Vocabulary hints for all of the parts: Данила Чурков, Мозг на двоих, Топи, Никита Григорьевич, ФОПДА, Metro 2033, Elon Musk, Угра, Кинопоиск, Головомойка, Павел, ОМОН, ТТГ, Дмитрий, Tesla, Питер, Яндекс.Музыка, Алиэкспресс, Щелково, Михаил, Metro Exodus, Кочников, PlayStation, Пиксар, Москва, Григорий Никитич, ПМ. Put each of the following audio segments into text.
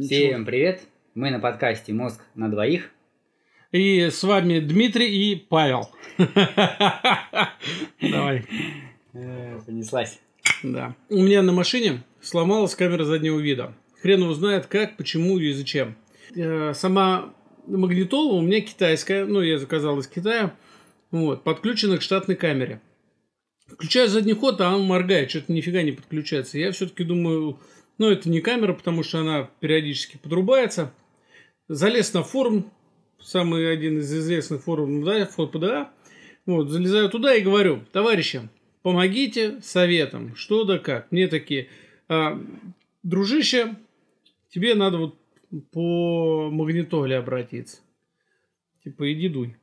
Всем привет! Мы на подкасте «Мозг на двоих». И с вами Дмитрий и Павел. Давай. Понеслась. Да. У меня на машине сломалась камера заднего вида. Хрен его знает как, почему и зачем. Сама магнитола у меня китайская. Ну, я заказал из Китая. Вот. Подключена к штатной камере. Включаю задний ход, а он моргает. Что-то нифига не подключается. Я все-таки думаю... Ну, это не камера, потому что она периодически подрубается. Залез на форум, самый один из известных форумов, да, ФОПДА. Вот, залезаю туда и говорю: товарищи, помогите советом, что да как. Мне такие: дружище, тебе надо вот по магнитоле обратиться. Типа, иди дуй.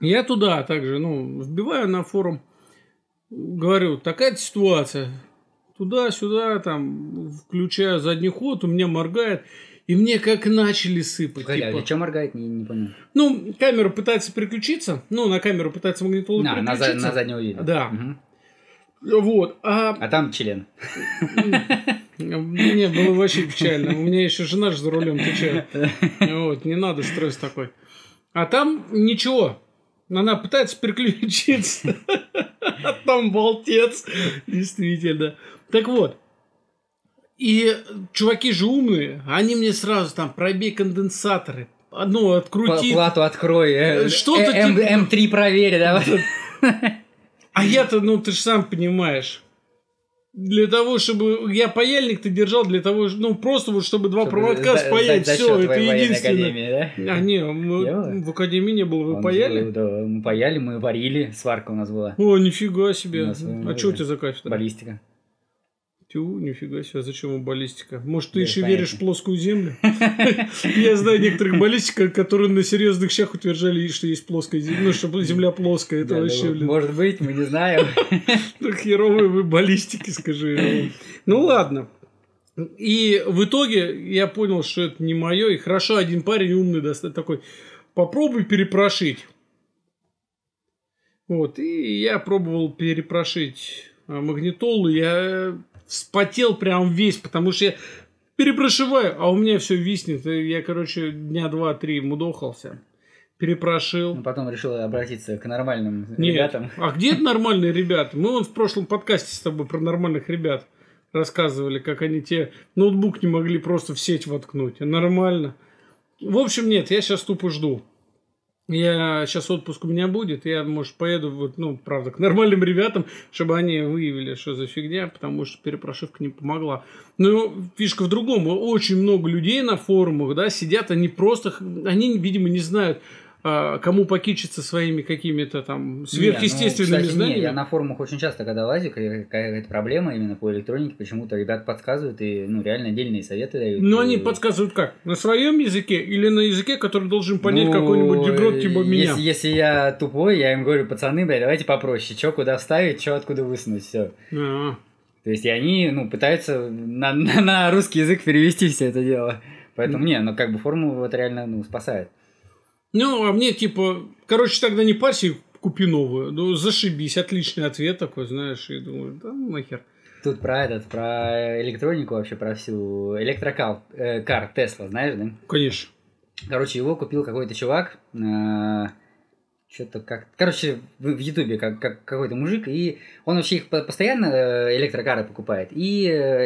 Я туда также, ну, вбиваю на форум, говорю: такая ситуация. Туда-сюда, там, включаю задний ход, у меня моргает, и мне как начали сыпать. Погоди, типа... а что моргает, не понимаю. Ну, камера пытается переключиться, ну, на камеру пытается магнитола переключиться. На заднего вида. Да. Угу. Вот, а там член. Мне было вообще печально, у меня еще жена же за рулем течет. Вот, не надо стресс такой. А там ничего, она пытается переключиться. Там болтец, действительно. Так вот, и чуваки же умные, они мне сразу там: пробей конденсаторы, ну, открути. Плату открой, что-то М3 проверь, да. А я-то, ну, ты же сам понимаешь, для того, чтобы... Я паяльник-то держал для того, ну, просто вот, чтобы два проводка спаять, все, это единственное. Да? А, не, мы в академии не было, вы паяли? Да, мы паяли, мы варили, сварка у нас была. О, нифига себе. А что у тебя за кафедра? Баллистика. Тю, нифига себе, зачем вам баллистика? Может, ты еще веришь в плоскую землю? Я знаю некоторых баллистиков, которые на серьезных щах утверждали, что есть плоская земля, ну, что земля плоская, это вообще, блин. Может быть, мы не знаем. Ну, херовые вы баллистики, скажи. Ну, ладно. И в итоге я понял, что это не мое, и хорошо один парень умный такой: попробуй перепрошить. Вот, и я пробовал перепрошить магнитолу, я... вспотел прям весь, потому что я перепрошиваю, а у меня все виснет. Я, короче, дня 2-3 мудохался, перепрошил. Ну, потом решил обратиться к нормальным ребятам. А где это нормальные ребята? Мы вон в прошлом подкасте с тобой про нормальных ребят рассказывали, как они те ноутбук не могли просто в сеть воткнуть. Нормально. В общем, нет, я сейчас тупо жду. Я сейчас отпуск у меня будет, я, может, поеду, вот, ну, правда, к нормальным ребятам, чтобы они выявили, что за фигня, потому что перепрошивка не помогла. Но фишка в другом. Очень много людей на форумах, да, сидят, они просто, они, видимо, не знают, кому покичиться своими какими-то там сверхъестественными знаниями. Я на форумах очень часто, когда лазю, какая-то проблема именно по электронике, почему-то ребят подсказывают и, ну, реально отдельные советы дают. Но они подсказывают как? На своем языке или на языке, который должен понять, ну, какой-нибудь дегрот типа меня? Если я тупой, я им говорю: пацаны, бля, давайте попроще, что куда вставить, что откуда высунуть, все. То есть, и они, ну, пытаются на русский язык перевести все это дело. Поэтому, не, ну, как бы форму вот реально, ну, спасает. Ну, а мне типа: короче, тогда не парься и купи новую. Ну, зашибись, отличный ответ такой, знаешь, и думаю: да нахер. Тут про электронику вообще, про всю электрокар Tesla, знаешь, да? Конечно. Короче, его купил какой-то чувак, что-то как... Короче, в Ютубе как какой-то мужик, и он вообще их постоянно электрокары покупает и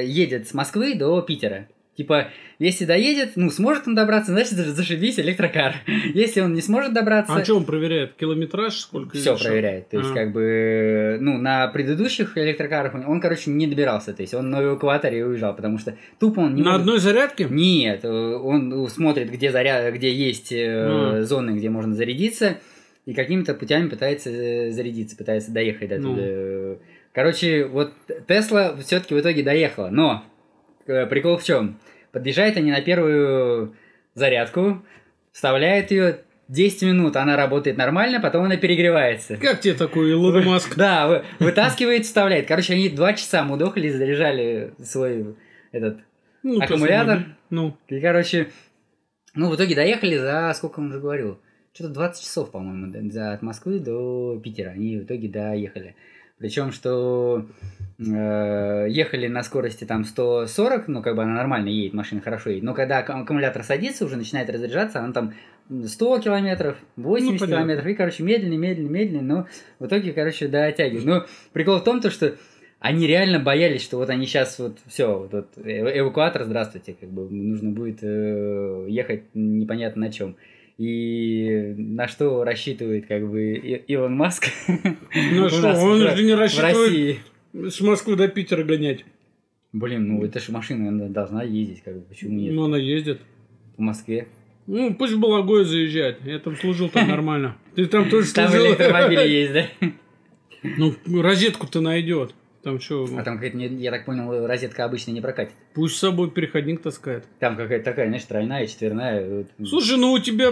едет с Москвы до Питера. Типа, если доедет, ну, сможет он добраться, значит, зашибись, электрокар. Если он не сможет добраться... А что он проверяет? Километраж? Сколько? Все проверяет. То есть, как бы, ну, на предыдущих электрокарах он, короче, не добирался. То есть, он на эвакуаторе уезжал, потому что тупо он не... На одной зарядке? Нет. Он смотрит, где есть зоны, где можно зарядиться, и какими-то путями пытается зарядиться, пытается доехать до туда. Короче, вот Tesla все-таки в итоге доехала, но... Прикол в чем? Подъезжают они на первую зарядку, вставляют ее 10 минут, она работает нормально, потом она перегревается. Как тебе такой Elon Musk? Да, вытаскивает, вставляет. Короче, они 2 часа мудохали, заряжали свой этот аккумулятор. И, короче, ну, в итоге доехали за, сколько он уже говорил, что-то 20 часов, по-моему, от Москвы до Питера. Они в итоге доехали. Причем, что ехали на скорости там 140, ну, как бы она нормально едет, машина хорошо едет, но когда аккумулятор садится, уже начинает разряжаться, она там 100 километров, 80 километров, и, короче, медленно, но в итоге, короче, дотягивает. Но прикол в том, что они реально боялись, что вот они сейчас вот все, вот эвакуатор, здравствуйте, как бы нужно будет ехать непонятно на чем. И на что рассчитывает как бы Илон Маск? Ну что, он же не рассчитывает с Москвы до Питера гонять. Блин, ну это же машина, она должна ездить, как бы, почему нет? Ну она ездит. В Москве. Ну пусть в Балагое заезжает, я там служил, там нормально. Ты там тоже служил. Там электромобили есть, да? Ну розетку-то найдет. Там что? А там какая-то, я так понял, розетка обычно не прокатит. Пусть с собой переходник таскает. Там какая-то такая, знаешь, тройная, четверная. Слушай, ну у тебя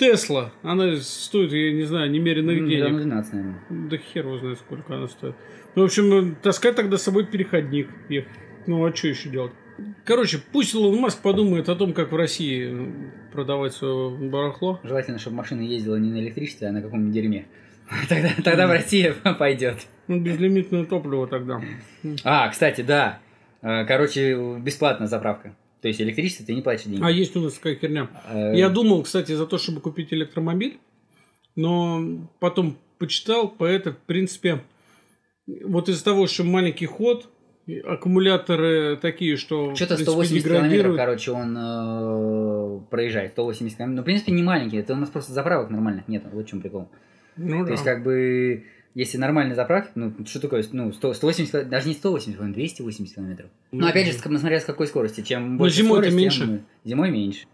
Tesla, она стоит, я не знаю, немеренных денег. Ну, 12, наверное. Да хер его знает, сколько она стоит. Ну, в общем, таскай тогда с собой переходник. Ну, а что еще делать? Короче, пусть Elon Musk подумает о том, как в России продавать свое барахло. Желательно, чтобы машина ездила не на электричестве, а на каком-нибудь дерьме. Тогда в России пойдет. Ну, безлимитное топливо тогда. А, кстати, да. Короче, бесплатная заправка. То есть электричество ты не платишь деньги. А есть у нас такая херня. Я думал, кстати, за то, чтобы купить электромобиль, но потом почитал, в принципе, вот из-за того, что маленький ход, аккумуляторы такие, что... Что-то 180 километров, короче, он проезжает. 180 километров. Ну, в принципе, не маленький. Это у нас просто заправок нормальных нет. Вот в чем прикол. Ну, то есть, как бы, если нормальный заправка, ну, что такое, ну, 180, даже не 180, а 280 километров. Ну, опять же, смотря с какой скорости. Чем больше скорость, тем зимой меньше.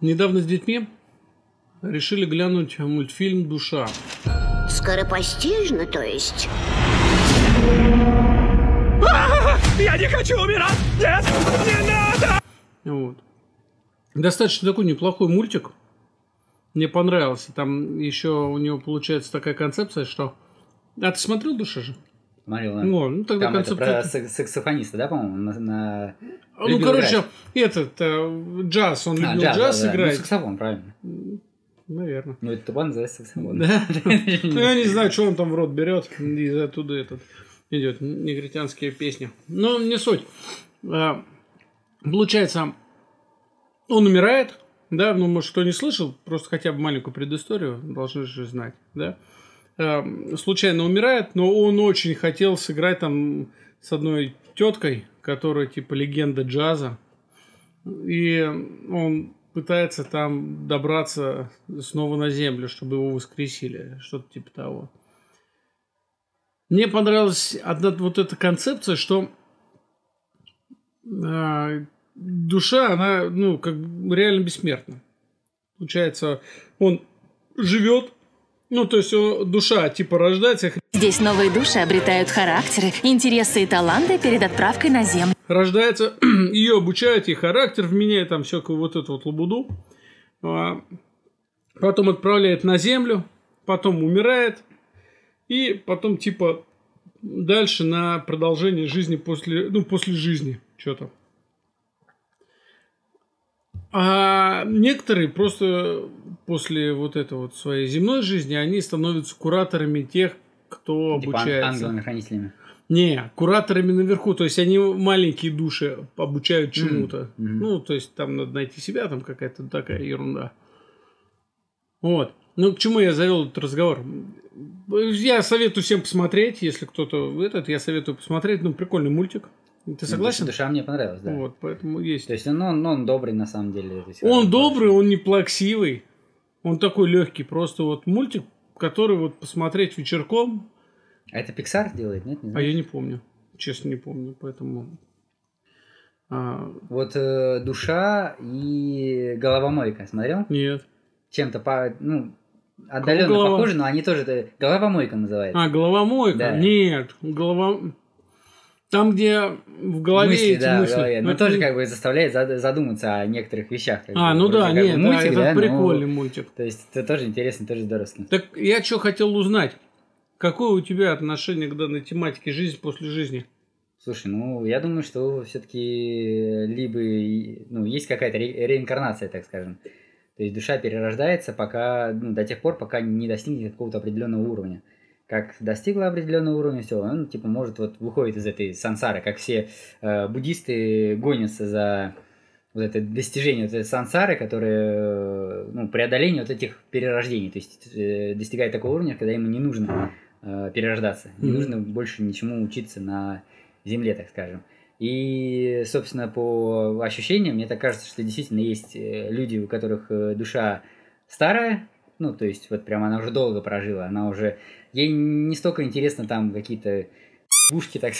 Недавно с детьми решили глянуть мультфильм «Душа». Скоропостижно, то есть? Я не хочу умирать! Нет! Не надо! Вот. Достаточно такой неплохой мультик. Мне понравился. Там еще у него получается такая концепция, что... А ты смотрел «Душа» же? Смотрел, да. О, ну, тогда там концепция... это про саксофониста, да, по-моему? Ну, короче, джаз. Он любил джаз играть. Да. Ну, саксофон, правильно. Наверное. Ну, это тупо называется саксофон. Да. Ну, я не знаю, что он там в рот берет. Из оттуда идет негритянские песни. Но не суть. Получается, он умирает. Да, ну, может, кто не слышал, просто хотя бы маленькую предысторию, должны же знать, да. Случайно умирает, но он очень хотел сыграть там с одной теткой, которая типа легенда джаза. И он пытается там добраться снова на землю, чтобы его воскресили, что-то типа того. Мне понравилась одна вот эта концепция, что... Душа, она, ну, как бы реально бессмертна. Получается, он живет, ну, то есть душа типа рождается. Здесь новые души обретают характеры, интересы и таланты перед отправкой на землю. Рождается, ее обучают, и характер вменяет, там всякую вот эту вот лабуду. Потом отправляет на землю, потом умирает, и потом типа дальше на продолжение жизни после жизни что-то. А некоторые просто после вот этой вот своей земной жизни, они становятся кураторами тех, кто обучается. Ангелами-хранителями. Не, кураторами наверху. То есть, они маленькие души обучают чему-то. Ну, то есть, там надо найти себя, там какая-то такая ерунда. Вот. Ну, к чему я завел этот разговор? Я советую всем посмотреть, если кто-то... я советую посмотреть. Ну, прикольный мультик. Ты согласен? Душа мне понравилась, да. Вот, поэтому есть. То есть он добрый на самом деле. Он добрый, он не плаксивый. Он такой легкий, просто вот мультик, который вот посмотреть вечерком. А это Пиксар делает, нет? Не знаю. Я не помню. Честно, не помню, поэтому... Вот Душа и Головомойка смотрел? Нет. Чем-то по... Ну, отдаленно похоже, но они тоже... Головомойка называется. А, Головомойка? Да. Нет, там, где в голове мысли. В голове. Но тоже как бы заставляет задуматься о некоторых вещах. Мультик, это прикольный мультик. То есть, это тоже интересно, тоже здоровский. Так я что хотел узнать. Какое у тебя отношение к данной тематике жизни после жизни? Слушай, ну, я думаю, что все-таки либо... Ну, есть какая-то реинкарнация, так скажем. То есть, душа перерождается пока, до тех пор, пока не достигнет какого-то определенного уровня. как достигла определенного уровня, все, он типа может вот выходит из этой сансары, как все буддисты гонятся за вот это достижение вот этой сансары, которое, ну, преодоление вот этих перерождений, то есть достигает такого уровня, когда ему не нужно перерождаться, не нужно больше ничему учиться на земле, так скажем. И, собственно, по ощущениям, мне так кажется, что действительно есть люди, у которых душа старая, ну, то есть, вот прям она уже долго прожила, она уже... Ей не столько интересно там какие-то бушки, так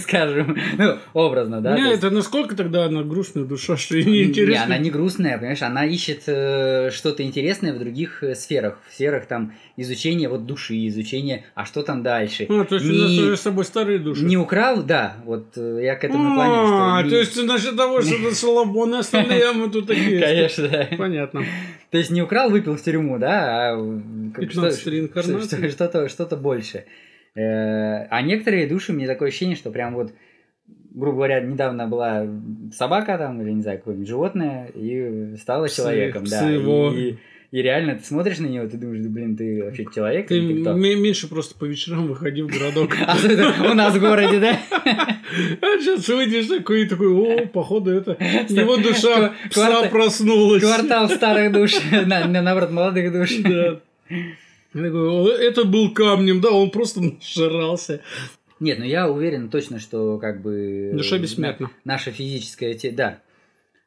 скажем, ну, образно, да? Нет, это насколько тогда она грустная душа, что ей не интересно? Нет, она не грустная, понимаешь, она ищет что-то интересное в других сферах, в сферах там изучения вот души, изучения, а что там дальше. А, то есть у нас с собой старые души. Не украл, да, вот я к этому наклоняюсь. А, то есть насчет того, что это салабоны остальные, мы тут такие. Конечно, да. Понятно. То есть не украл, выпил в тюрьму, да, а что-то больше. А некоторые души, мне такое ощущение, что прям вот, грубо говоря, недавно была собака там, или не знаю, какое-нибудь животное, и стала человеком, да. И реально ты смотришь на него, ты думаешь, да блин, ты вообще человек, ты кто? Меньше просто по вечерам выходи в городок. У нас в городе, да? А сейчас выйдешь такой, и такой, о, походу это его душа пса проснулась. Квартал старых душ, наоборот, молодых душ. Да. Это был камнем, да, он просто нажрался. Нет, ну я уверен точно, что как бы... Душа бессмертна. Наша физическая... Да.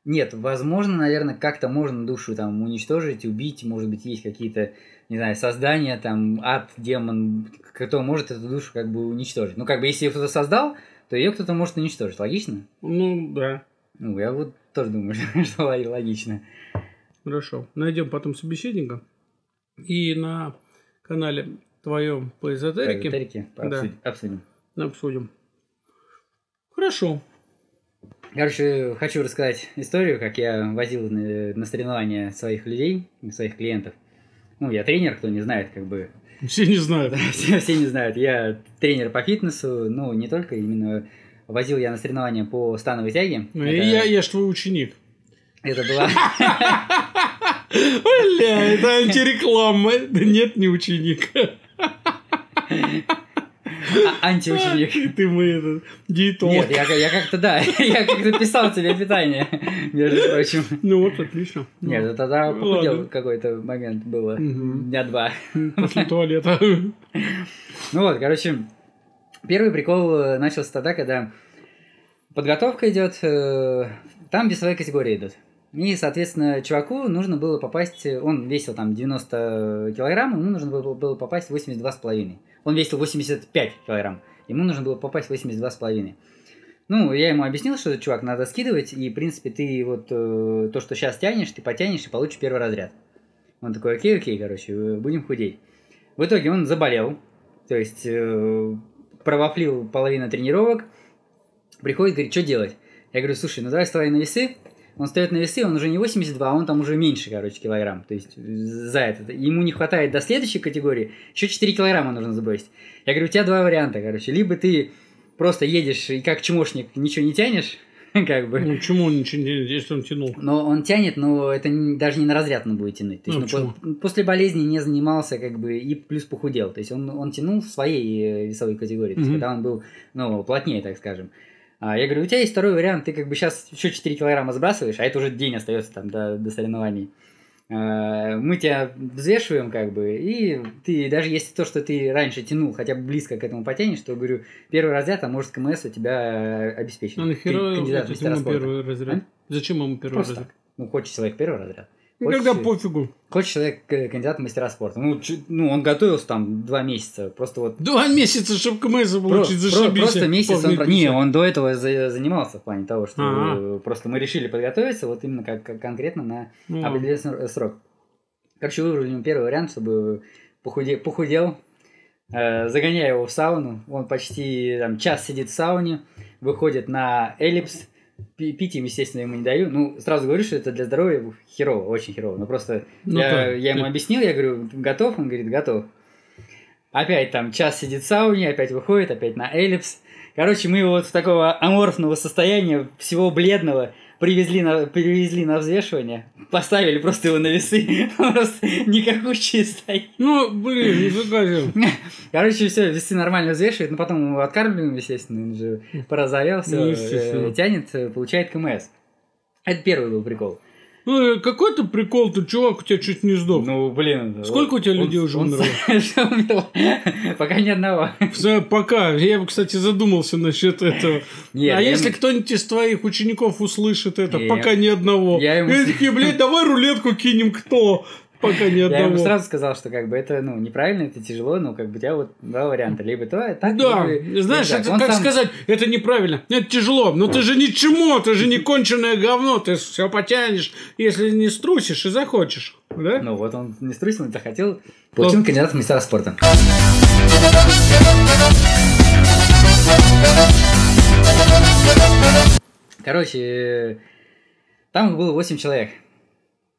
Нет, возможно, наверное, как-то можно душу там уничтожить, убить, может быть, есть какие-то, не знаю, создания, там, ад, демон, кто может эту душу как бы уничтожить. Ну, как бы, если ее кто-то создал, то ее кто-то может уничтожить, логично? Ну, да. Ну, я вот тоже думаю, что логично. Хорошо, найдем потом собеседника и на... канале твоем по эзотерике. Обсудим. Хорошо. Короче, хочу рассказать историю, как я возил на соревнования своих людей, своих клиентов. Ну, я тренер, кто не знает, как бы... Все не знают. Все не знают. Я тренер по фитнесу, но не только. Именно возил я на соревнования по становой тяге. Я ж твой ученик. Это была... Бля, это антиреклама. Нет, не ученик. Антиученик. Ты мой диетолог. Нет, я как-то, да, я как-то писал тебе питание, между прочим. Ну вот, отлично. Нет, это тогда похудел какой-то момент было. Дня два. После туалета. Ну вот, короче, первый прикол начался тогда, когда подготовка идет, там весовые категории идут. И, соответственно, чуваку нужно было попасть... Он весил там 90 килограмм, ему нужно было попасть 82,5. Он весил 85 килограмм, ему нужно было попасть 82,5. Ну, я ему объяснил, что, чувак, надо скидывать, и, в принципе, ты вот то, что сейчас тянешь, ты потянешь и получишь первый разряд. Он такой, окей, короче, будем худеть. В итоге он заболел, то есть провафлил половину тренировок, приходит, говорит, что делать? Я говорю, слушай, ну давай вставай на весы. Он встает на весы, он уже не 82, а он там уже меньше, короче, килограмм. То есть за это. Ему не хватает до следующей категории. Еще 4 килограмма нужно сбросить. Я говорю, у тебя два варианта, короче. Либо ты просто едешь и как чмошник ничего не тянешь, как бы. Ну, чему он ничего не тянет, если он тянул? Но он тянет, но это даже не на разряд он будет тянуть. То есть, после болезни не занимался, как бы, и плюс похудел. То есть он тянул в своей весовой категории. То есть, когда он был, ну, плотнее, так скажем. Я говорю, у тебя есть второй вариант, ты как бы сейчас еще 4 килограмма сбрасываешь, а это уже день остается там до соревнований. Мы тебя взвешиваем как бы, и ты, даже если то, что ты раньше тянул, хотя бы близко к этому потянешь, то, говорю, первый разряд, а может КМС у тебя обеспечен. А нахера ему первый разряд? А? Зачем ему первый просто разряд? Так. Ну, хочет человек первый разряд. Когда пофигу. Хочет человек кандидат в мастера спорта. Ну, он готовился там 2 месяца. Просто вот... 2 месяца, чтобы КМС получить, зашибись. Просто месяц он... Не, он до этого занимался в плане того, что просто мы решили подготовиться, вот именно как конкретно на определенный срок. Короче, выбрали ему первый вариант, чтобы похудел. Загоняю его в сауну. Он почти там, час сидит в сауне, выходит на эллипс. Пить им, естественно, ему не даю. Ну, сразу говорю, что это для здоровья херово, очень херово. Но просто я ему объяснил, я говорю, готов? Он говорит, готов. Опять там час сидит в сауне, опять выходит, опять на эллипс. Короче, мы его вот с такого аморфного состояния, всего бледного, Привезли на взвешивание, поставили просто его на весы, он просто никакущий стоит. Ну, блин, не заказил. Короче, все, весы нормально взвешивает, но потом его откармливаем, естественно, он же порозовел, все тянет, получает КМС. Это первый был прикол. Ну, какой-то прикол, ты чувак, у тебя чуть не сдох. Ну, блин. Сколько у тебя людей уже умерло? Пока ни одного. Пока. Я бы, кстати, задумался насчет этого. А если кто-нибудь из твоих учеников услышит это, пока ни одного. Я такие, блядь, давай рулетку кинем, кто? Пока ни одного. Я ему сразу сказал, что как бы это, ну, неправильно, это тяжело, но как бы у тебя вот два варианта. Либо то, так, да, либо... Знаешь, это, как сам... сказать, это неправильно, это тяжело, но ты же ничего, ты же не конченое говно, ты все потянешь, если не струсишь и захочешь, да? Ну вот он не струсил, он захотел, получил кандидат в мастера спорта. Короче, там было 8 человек.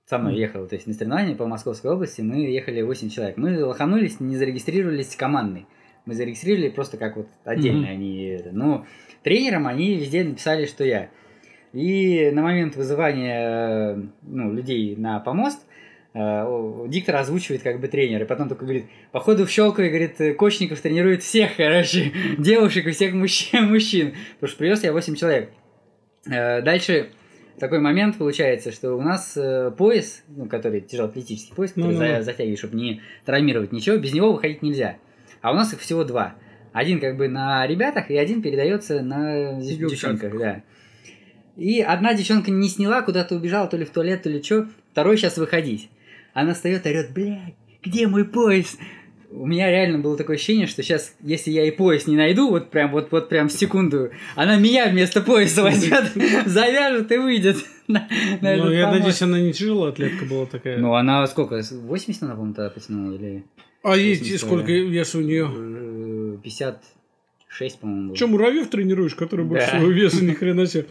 Со мной ехал, то есть на соревнования по Московской области мы ехали 8 человек. Мы лоханулись, не зарегистрировались командой. Мы зарегистрировали просто как вот отдельно. Они, ну, тренером они везде написали, что я. И на момент вызывания, ну, людей на помост диктор озвучивает как бы тренер. И потом только говорит, походу в Щелкове, говорит, Кочников тренирует всех, короче, девушек и всех мужчин. Потому что привез я 8 человек. Дальше... Такой момент получается, что у нас пояс, ну, который тяжелоатлетический пояс, который затягивает, чтобы не травмировать ничего, без него выходить нельзя. А у нас их всего два. Один как бы на ребятах, и один передается на девчонках. Да. И одна девчонка не сняла, куда-то убежала, то ли в туалет, то ли что. Второй сейчас выходить. Она встает и орет, блядь, где мой пояс? У меня реально было такое ощущение, что сейчас, если я и пояс не найду, вот прям секунду, она меня вместо пояса возьмет, завяжет и выйдет. Ну, я надеюсь, она не тяжелая атлетка была такая. Ну, она сколько? 80 она, по-моему, тогда потянула? Или... А есть сколько вес у нее? 56, по-моему, было. Че, муравьев тренируешь, который больше своего веса, ни хрена себе?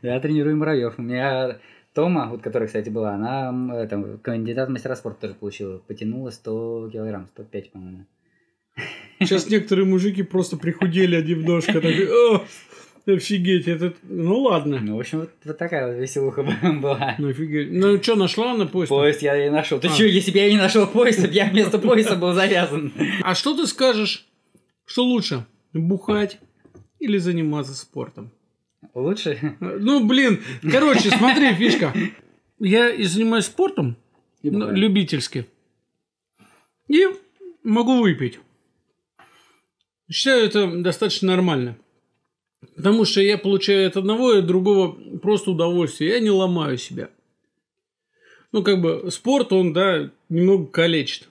Я тренирую муравьев. У меня... Тома, вот, которая, кстати, была, она там, кандидат в мастера спорта тоже получила. Потянула 100 килограмм, 105, по-моему. Сейчас некоторые мужики просто прихудели немножко. Офигеть, этот... Ну, ладно. Ну, в общем, вот такая вот веселуха была. Ну, офигеть. Ну, что, нашла она пояс? Пояс я и нашел. Ты что, если бы я не нашел пояса, я вместо пояса был завязан. А что ты скажешь, что лучше, бухать или заниматься спортом? Лучше? Ну, блин, короче, смотри, фишка. Я и занимаюсь спортом, любительски, и могу выпить. Считаю это достаточно нормально. Потому что я получаю от одного и от другого просто удовольствие. Я не ломаю себя. Ну, как бы, спорт, он, да, немного калечит.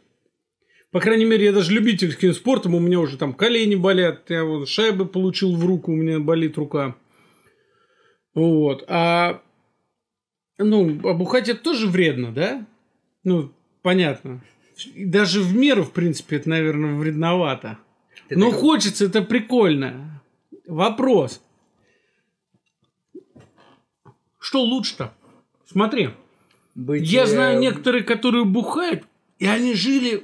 По крайней мере, я даже любительским спортом, у меня уже там колени болят, я вот шайбы получил в руку, у меня болит рука. Вот, а бухать это тоже вредно, да? Ну, понятно. Даже в меру, в принципе, это, наверное, вредновато. Но хочется, это прикольно. Вопрос. Что лучше-то? Смотри. Я знаю некоторые, которые бухают, и они жили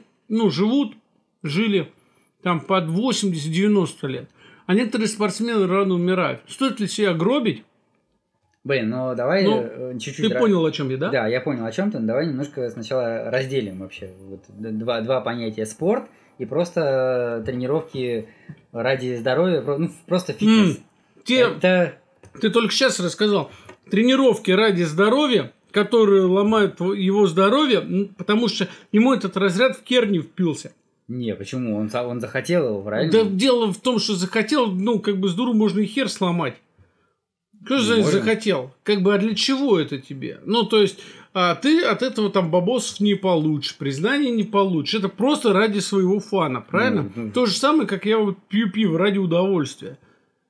там под 80-90 лет. А некоторые спортсмены рано умирают. Стоит ли себя гробить? Блин, ну давай чуть-чуть... Ты понял, о чем я, да? Да, я понял, о чем ты. Но давай немножко сначала разделим вообще вот два понятия: спорт и просто тренировки ради здоровья, ну, просто фитнес. Ты только сейчас рассказал. Тренировки ради здоровья, которые ломают его здоровье, потому что ему этот разряд в керни впился. Не, почему? Он захотел его, правильно? Да дело в том, что захотел, ну, как бы с дуру можно и хер сломать. Кто же захотел? Как бы, а для чего это тебе? Ну, то есть, ты от этого там бабосов не получишь, признаний не получишь. Это просто ради своего фана, правильно? То же самое, как я вот пью пиво ради удовольствия.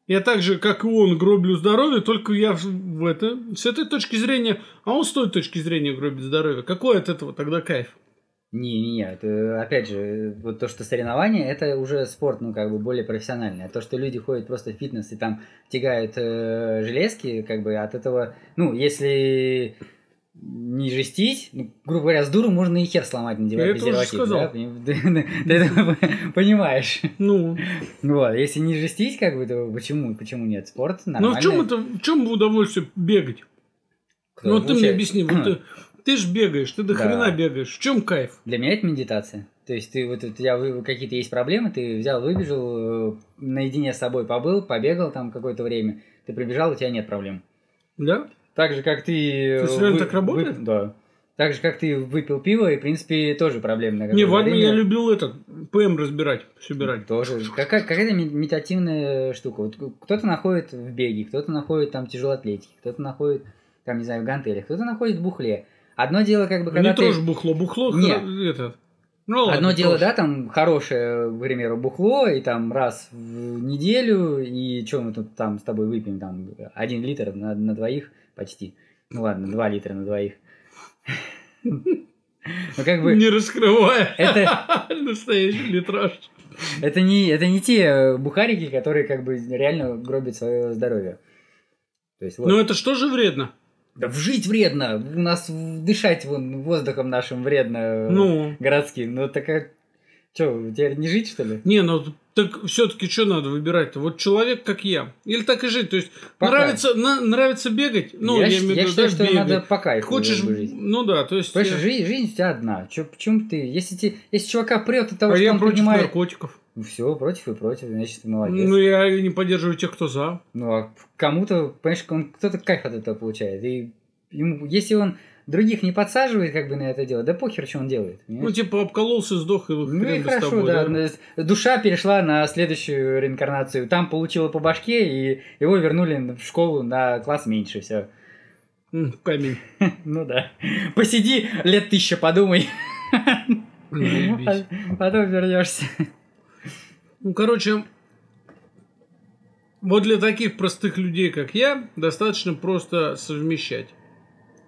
Я так же, как и он, гроблю здоровье, только я в это, с этой точки зрения, а он с той точки зрения гробит здоровье. Какой от этого тогда кайф? Не, опять же, вот то, что соревнования, это уже спорт, ну, как бы, более профессиональный. А то, что люди ходят просто в фитнес и там тягают железки, как бы, от этого, ну, если не жестить, ну, грубо говоря, с дуру можно и хер сломать, надевая презерватив, да? Ты это понимаешь. Ну. Вот, если не жестить, как бы, то почему нет? Спорт нормальный. Ну, в чем удовольствие бегать? Ну ты мне объясни, вот ты же бегаешь, ты до хрена бегаешь. В чем кайф? Для меня это медитация. То есть ты вот у тебя какие-то есть проблемы, ты взял, выбежал, наедине с собой побыл, побегал там какое-то время, ты прибежал, у тебя нет проблем. Да? Так же, как ты... То есть так работает? Да. Так же, как ты выпил пиво, и, в принципе, тоже проблемно. Не, в армии я любил этот, ПМ разбирать, собирать. Тоже. Какая-то медитативная штука. Вот кто-то находит в беге, кто-то находит там тяжелоатлетики, кто-то находит, там, не знаю, в гантелях, кто-то находит в бухле. Одно дело, как бы, когда ты... Не тоже бухло, бухло, это... Ну, ладно, одно дело, да, там, хорошее, к примеру, бухло, и там раз в неделю, и что мы тут там с тобой выпьем, там, 1 литр на двоих почти. Ну, ладно, 2 литра на двоих. Ну, как бы... Не раскрывая настоящий литраж. Это не те бухарики, которые, как бы, реально гробят свое здоровье. Ну, это что же вредно? Да жить вредно, у нас дышать вон воздухом нашим вредно, ну, городским. Ну так а что, теперь не жить, что ли? Не, ну так все-таки что надо выбирать-то? Вот человек, как я. Или так и жить. То есть нравится бегать, ну, я имею в виду, да, что бегать. Надо по кайфу. Хочешь жить. Ну да, то есть. Понимаешь, жизнь у тебя одна. Почему ты? Если чувака прет от того, что он принимает... А я против наркотиков. Все, против и против, значит, ты молодец. Ну, я не поддерживаю тех, кто за. Ну, а кому-то, понимаешь, кто-то кайф от этого получает. И ему, если он других не подсаживает, как бы, на это дело, да похер, что он делает. Понимаешь? Ну, типа, обкололся, сдох, и хрен ну, и хорошо, с тобой, да. Душа перешла на следующую реинкарнацию. Там получила по башке, и его вернули в школу на класс меньше, все. Камень. Ну, да. Посиди лет 1000, подумай. Потом вернешься. Ну, короче, вот для таких простых людей, как я, достаточно просто совмещать.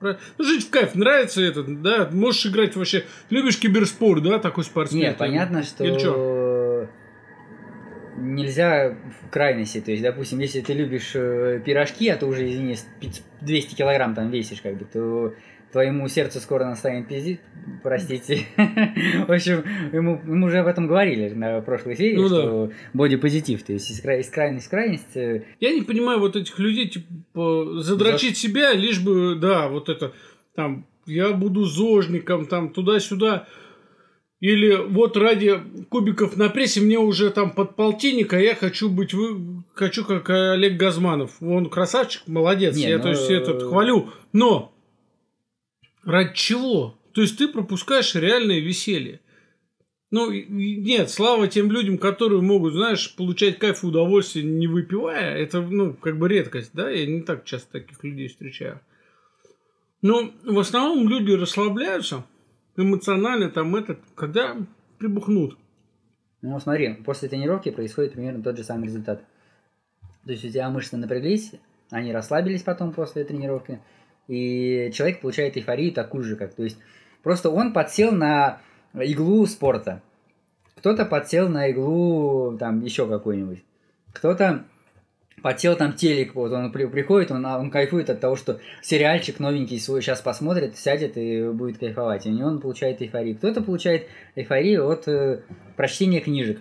Ну, жить в кайф, нравится это, да? Можешь играть вообще... Любишь киберспорт, да, такой спортсмен? Нет, понятно, что нельзя в крайности. То есть, допустим, если ты любишь пирожки, а ты уже, извини, 200 килограмм там весишь, как бы, то... Твоему сердцу скоро настанет пиздец, простите. В общем, мы уже об этом говорили на прошлой серии, ну, что да. Бодипозитив, то есть из крайности в крайность. Я не понимаю вот этих людей, типа, задрочить себя, лишь бы, да, вот это, там, я буду зожником, там, туда-сюда. Или вот ради кубиков на прессе мне уже там под полтинник, а я хочу быть, хочу как Олег Газманов. Он красавчик, молодец, не, я, ну... то есть, этот, хвалю, но... Ради чего? То есть ты пропускаешь реальное веселье. Ну, нет, слава тем людям, которые могут, знаешь, получать кайф и удовольствие, не выпивая. Это, ну, как бы редкость, да? Я не так часто таких людей встречаю. Но в основном люди расслабляются эмоционально, там, когда прибухнут. Ну, смотри, после тренировки происходит примерно тот же самый результат. То есть у тебя мышцы напряглись, они расслабились потом после тренировки. И человек получает эйфорию такую же, как... То есть просто он подсел на иглу спорта. Кто-то подсел на иглу там еще какую-нибудь. Кто-то подсел там телек. Вот он приходит, он кайфует от того, что сериальчик новенький свой сейчас посмотрит, сядет и будет кайфовать. И он получает эйфорию. Кто-то получает эйфорию от прочтения книжек.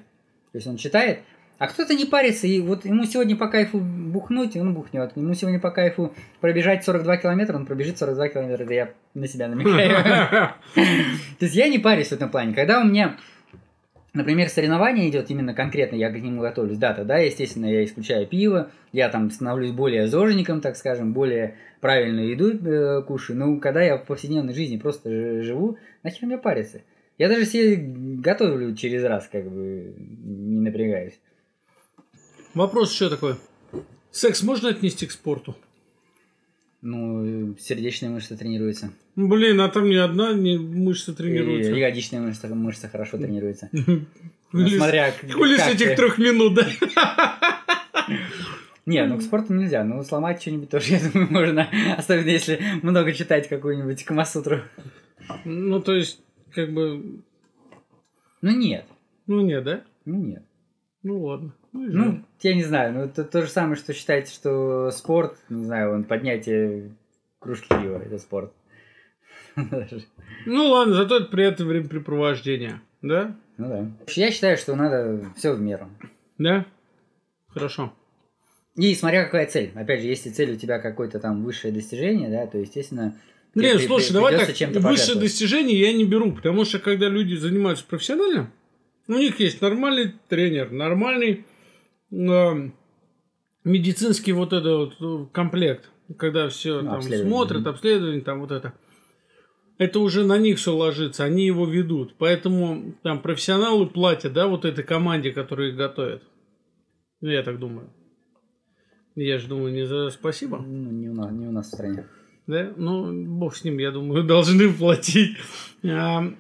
То есть он читает... А кто-то не парится, и вот ему сегодня по кайфу бухнуть, он бухнет. Ему сегодня по кайфу пробежать 42 километра, он пробежит 42 километра. Это я на себя намекаю. То есть я не парюсь в этом плане. Когда у меня, например, соревнование идет, именно конкретно я к нему готовлюсь, да, тогда, естественно, я исключаю пиво, я там становлюсь более зожником, так скажем, более правильную еду кушаю. Но когда я в повседневной жизни просто живу, нахер мне париться? Я даже себе готовлю через раз, как бы, не напрягаюсь. Вопрос еще такой. Секс можно отнести к спорту? Ну, сердечные мышцы тренируются. Блин, а там ни одна мышца тренируется. И ягодичная мышца хорошо тренируется. Смотря как... Хули с этих 3 минут, да? Не, ну к спорту нельзя. Ну, сломать что-нибудь тоже, я думаю, можно. Особенно, если много читать какую-нибудь камасутру. Ну, то есть, как бы... Ну, нет. Ну, нет, да? Ну, нет. Ну, ладно. Ну, я не знаю, но это то же самое, что считаете, что спорт, не знаю, вон, поднятие кружки пива, это спорт. Ну ладно, зато это приятное времяпрепровождение, да? Ну да. Я считаю, что надо все в меру. Да? Хорошо. И смотря какая цель. Опять же, если цель у тебя какое-то там высшее достижение, да, то, естественно... Нет, слушай, давай так, высшее достижение я не беру, потому что, когда люди занимаются профессионально, у них есть нормальный тренер, нормальный медицинский вот этот вот комплект, когда все там смотрят, обследование, там вот это. Это уже на них все ложится, они его ведут. Поэтому там профессионалы платят, да, вот этой команде, которая их готовит. Я так думаю. Я же думаю, не за спасибо. Ну, не у нас в стране. Да? Ну, бог с ним, я думаю, должны платить. А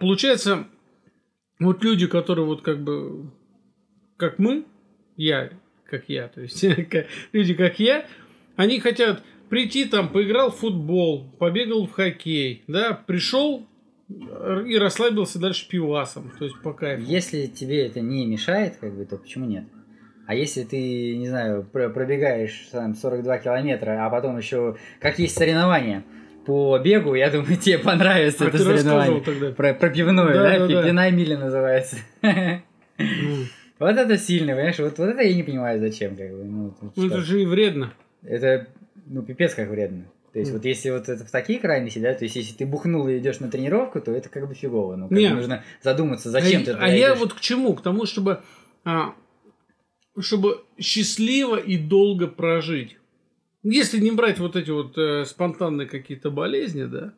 получается, вот люди, которые вот как бы, как мы, люди, как я, они хотят прийти там, поиграл в футбол, побегал в хоккей, да, пришел и расслабился дальше пивасом, то есть по кайфу. Если тебе это не мешает, как бы, то почему нет? А если ты, не знаю, пробегаешь там 42 километра, а потом еще, как есть соревнования по бегу, я думаю, тебе понравится это соревнование. Тогда. Про пивное, да? Пивная миля называется. Вот это сильно, понимаешь? Вот это я не понимаю, зачем. Как бы. Ну это же и вредно. Это, ну, пипец как вредно. То есть, вот если вот это в такие крайности, да, то есть, если ты бухнул и идешь на тренировку, то это как бы фигово. Ну, как бы нужно задуматься, зачем ты это делаешь. А я вот к чему? К тому, чтобы счастливо и долго прожить. Если не брать вот эти вот спонтанные какие-то болезни, да,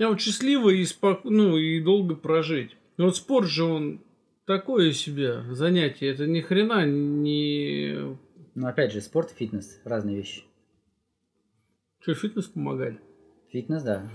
а вот счастливо и и долго прожить. И вот спорт же он такое себе занятие, это ни хрена не... Ну, опять же, спорт и фитнес, разные вещи. Что, фитнес помогает? Фитнес, да.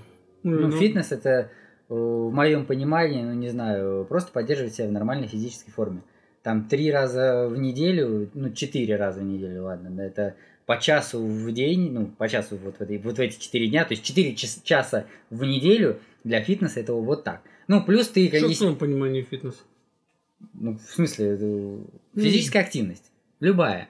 Фитнес это, в моем понимании, ну, не знаю, просто поддерживать себя в нормальной физической форме. Там 3 раза в неделю, 4 раза в неделю, ладно, да, это по часу в день, по часу вот в эти 4 дня, то есть 4 часа в неделю для фитнеса этого вот так. Ну, плюс ты... Что в твоем понимании фитнес? Ну, в смысле, физическая активность, любая.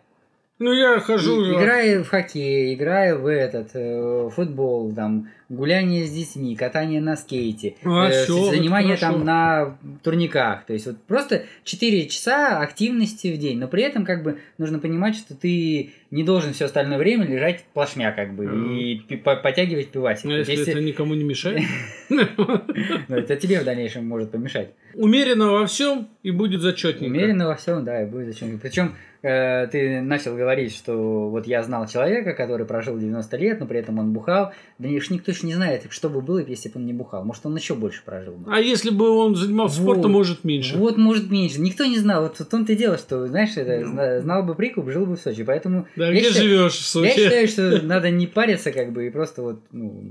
Ну, я хожу... Играю в хоккей, играю в футбол, там, гуляние с детьми, катание на скейте, занимание там на турниках. То есть, вот просто 4 часа активности в день. Но при этом, как бы, нужно понимать, что ты не должен все остальное время лежать плашмя, как бы, и потягивать пивасик. А если это никому не мешает? Ну, это тебе в дальнейшем может помешать. Умеренно во всем и будет зачетненько. Умеренно во всем, да, и будет зачетненько. Причем ты начал говорить, что вот я знал человека, который прожил 90 лет, но при этом он бухал. Да никто еще не знает, что бы было, если бы он не бухал. Может, он еще больше прожил бы. А если бы он занимался спортом, может, меньше. Вот, может, меньше. Никто не знал. Вот в том-то и дело, что, знаешь, знал бы прикуп, жил бы в Сочи. Поэтому... Да, где живешь в Сочи? Я считаю, что надо не париться, как бы, и просто вот,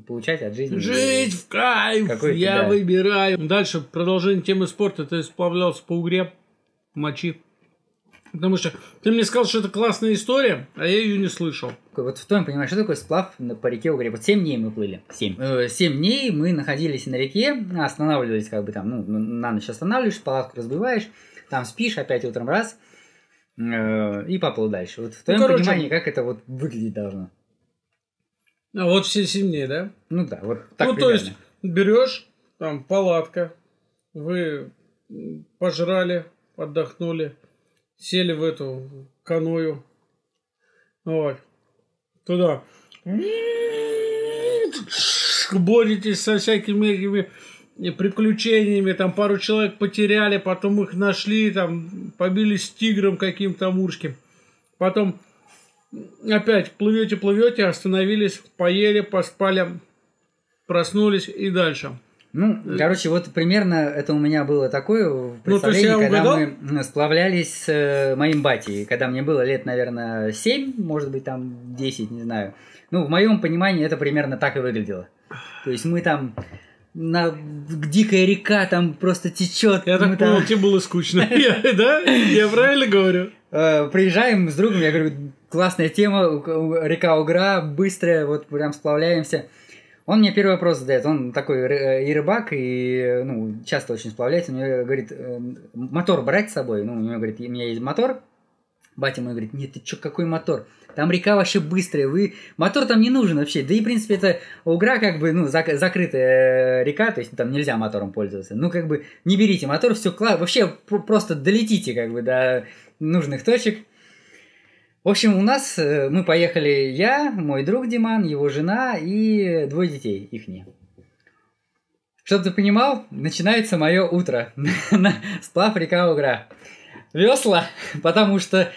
получать от жизни. Жить в кайф! Я выбираю. Дальше продолжение темы спорта. Ты сплавлялся по Угре, мочи. Потому что ты мне сказал, что это классная история, а я ее не слышал. Вот в том, понимаешь, что такое сплав по реке Угре? Вот 7 дней мы плыли. 7 дней мы находились на реке, останавливались как бы там, на ночь останавливаешься, палатку разбиваешь, там спишь, опять утром раз, и поплыл дальше. Вот в твоем понимании, как это вот выглядеть должно. А вот все 7 дней, да? Ну да, вот так примерно. Ну то есть, берешь, там палатка, вы пожрали, отдохнули, сели в эту каною. Вот. Туда. Боретесь со всякими этими приключениями. Там пару человек потеряли, потом их нашли, там побились с тигром каким-то амурским. Потом опять плывете, остановились, поели, поспали, проснулись и дальше. Короче, вот примерно это у меня было такое представление, когда мы сплавлялись с моим батей, когда мне было лет, наверное, 7, может быть, там 10, не знаю. В моем понимании это примерно так и выглядело. То есть мы там, дикая река там просто течет. Я так понял, тебе было скучно, да? Я правильно говорю? Приезжаем с другом, я говорю, классная тема, река Угра, быстрая, вот прям сплавляемся. Он мне первый вопрос задает, он такой и рыбак, и часто очень сплавляется, он мне говорит, мотор брать с собой? У него, говорит, у меня есть мотор, батя мой говорит, нет, ты чё, какой мотор? Там река вообще быстрая, мотор там не нужен вообще, да и, в принципе, это Угра, как бы, закрытая река, то есть там нельзя мотором пользоваться, как бы, не берите мотор, все, вообще, просто долетите, как бы, до нужных точек. В общем, у нас мы поехали я, мой друг Диман, его жена и двое детей ихние. Чтобы ты понимал, начинается мое утро. Сплав река Угра. Весла, потому что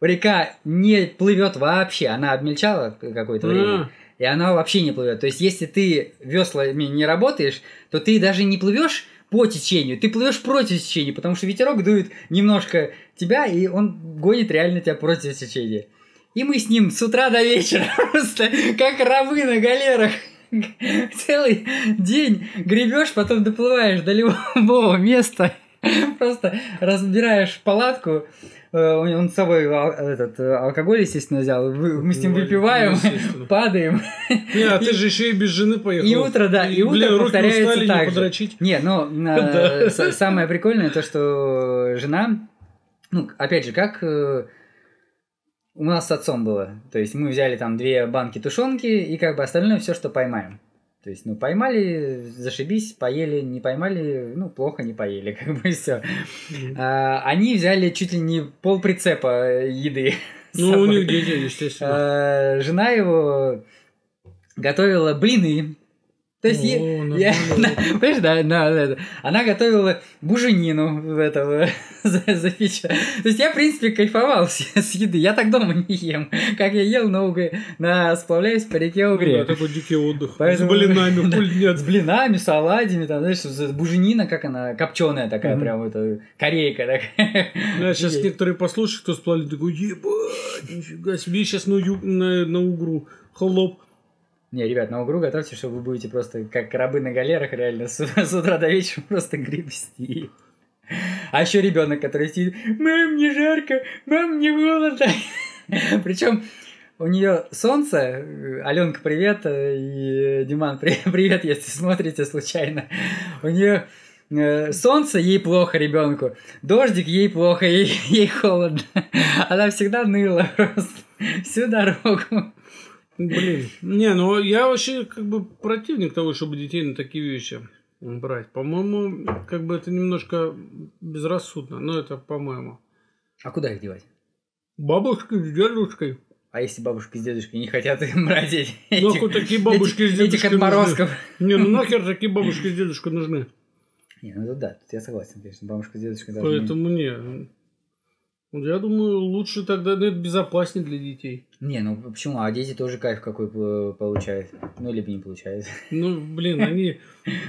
река не плывет вообще. Она обмельчала какое-то время, и она вообще не плывет. То есть, если ты веслами не работаешь, то ты даже не плывешь по течению, ты плывешь против течения, потому что ветерок дует немножко тебя, и он гонит реально тебя против течения. И мы с ним с утра до вечера просто как рабы на галерах. Целый день гребешь, потом доплываешь до любого места, просто разбираешь палатку. Он с собой этот алкоголь, естественно, взял. Мы с ним выпиваем, падаем. Не, а ты же еще и без жены поехал. И утро, да, и утро повторяется так же. Не, но самое прикольное то, что жена, ну, опять же, как у нас с отцом было. То есть мы взяли там 2 банки тушенки и как бы остальное все, что поймаем. То есть, ну, поймали, зашибись, поели, не поймали, ну, плохо, не поели, как бы, и всё. Они взяли чуть ли не полприцепа еды. Ну, у них дети, естественно. Жена его готовила блины. То есть, понимаешь, она готовила буженину этого запечь. То есть, я, в принципе, кайфовал с еды. Я так дома не ем. Как я ел, но сплавляюсь по реке Угре. Такой дикий отдых. С блинами, блин. С блинами, с оладьями. Знаешь, буженина, как она, копченая такая, прям корейка такая. Сейчас некоторые послушают, кто сплавляет, такой, ебать, нифига себе, сейчас на Угру холоп. Не, ребят, на Угру готовьте, что вы будете просто как рабы на галерах, реально, с утра до вечера просто гребсти. А еще ребенок, который сидит, мам, мне жарко, мам, мне голодно. Причем у нее солнце, Аленка, привет, и Диман, привет, если смотрите случайно. У нее солнце, ей плохо, ребенку, дождик, ей плохо, ей холодно. Она всегда ныла просто всю дорогу. Блин, не, ну я вообще как бы противник того, чтобы детей на такие вещи брать. По-моему, как бы это немножко безрассудно, но это по-моему. А куда их девать? Бабушки с дедушкой. А если бабушки с дедушкой не хотят им брать этих? Нахуй такие бабушки с дедушкой этих отморозков. Нужны. Не, ну нахер такие бабушки с дедушкой нужны. Не, ну да, тут я согласен, конечно, бабушка с дедушкой должны. Поэтому не... Я думаю, лучше тогда, это безопаснее для детей. Не, ну почему? А дети тоже кайф какой получают. Ну, либо не получают. Ну, блин, они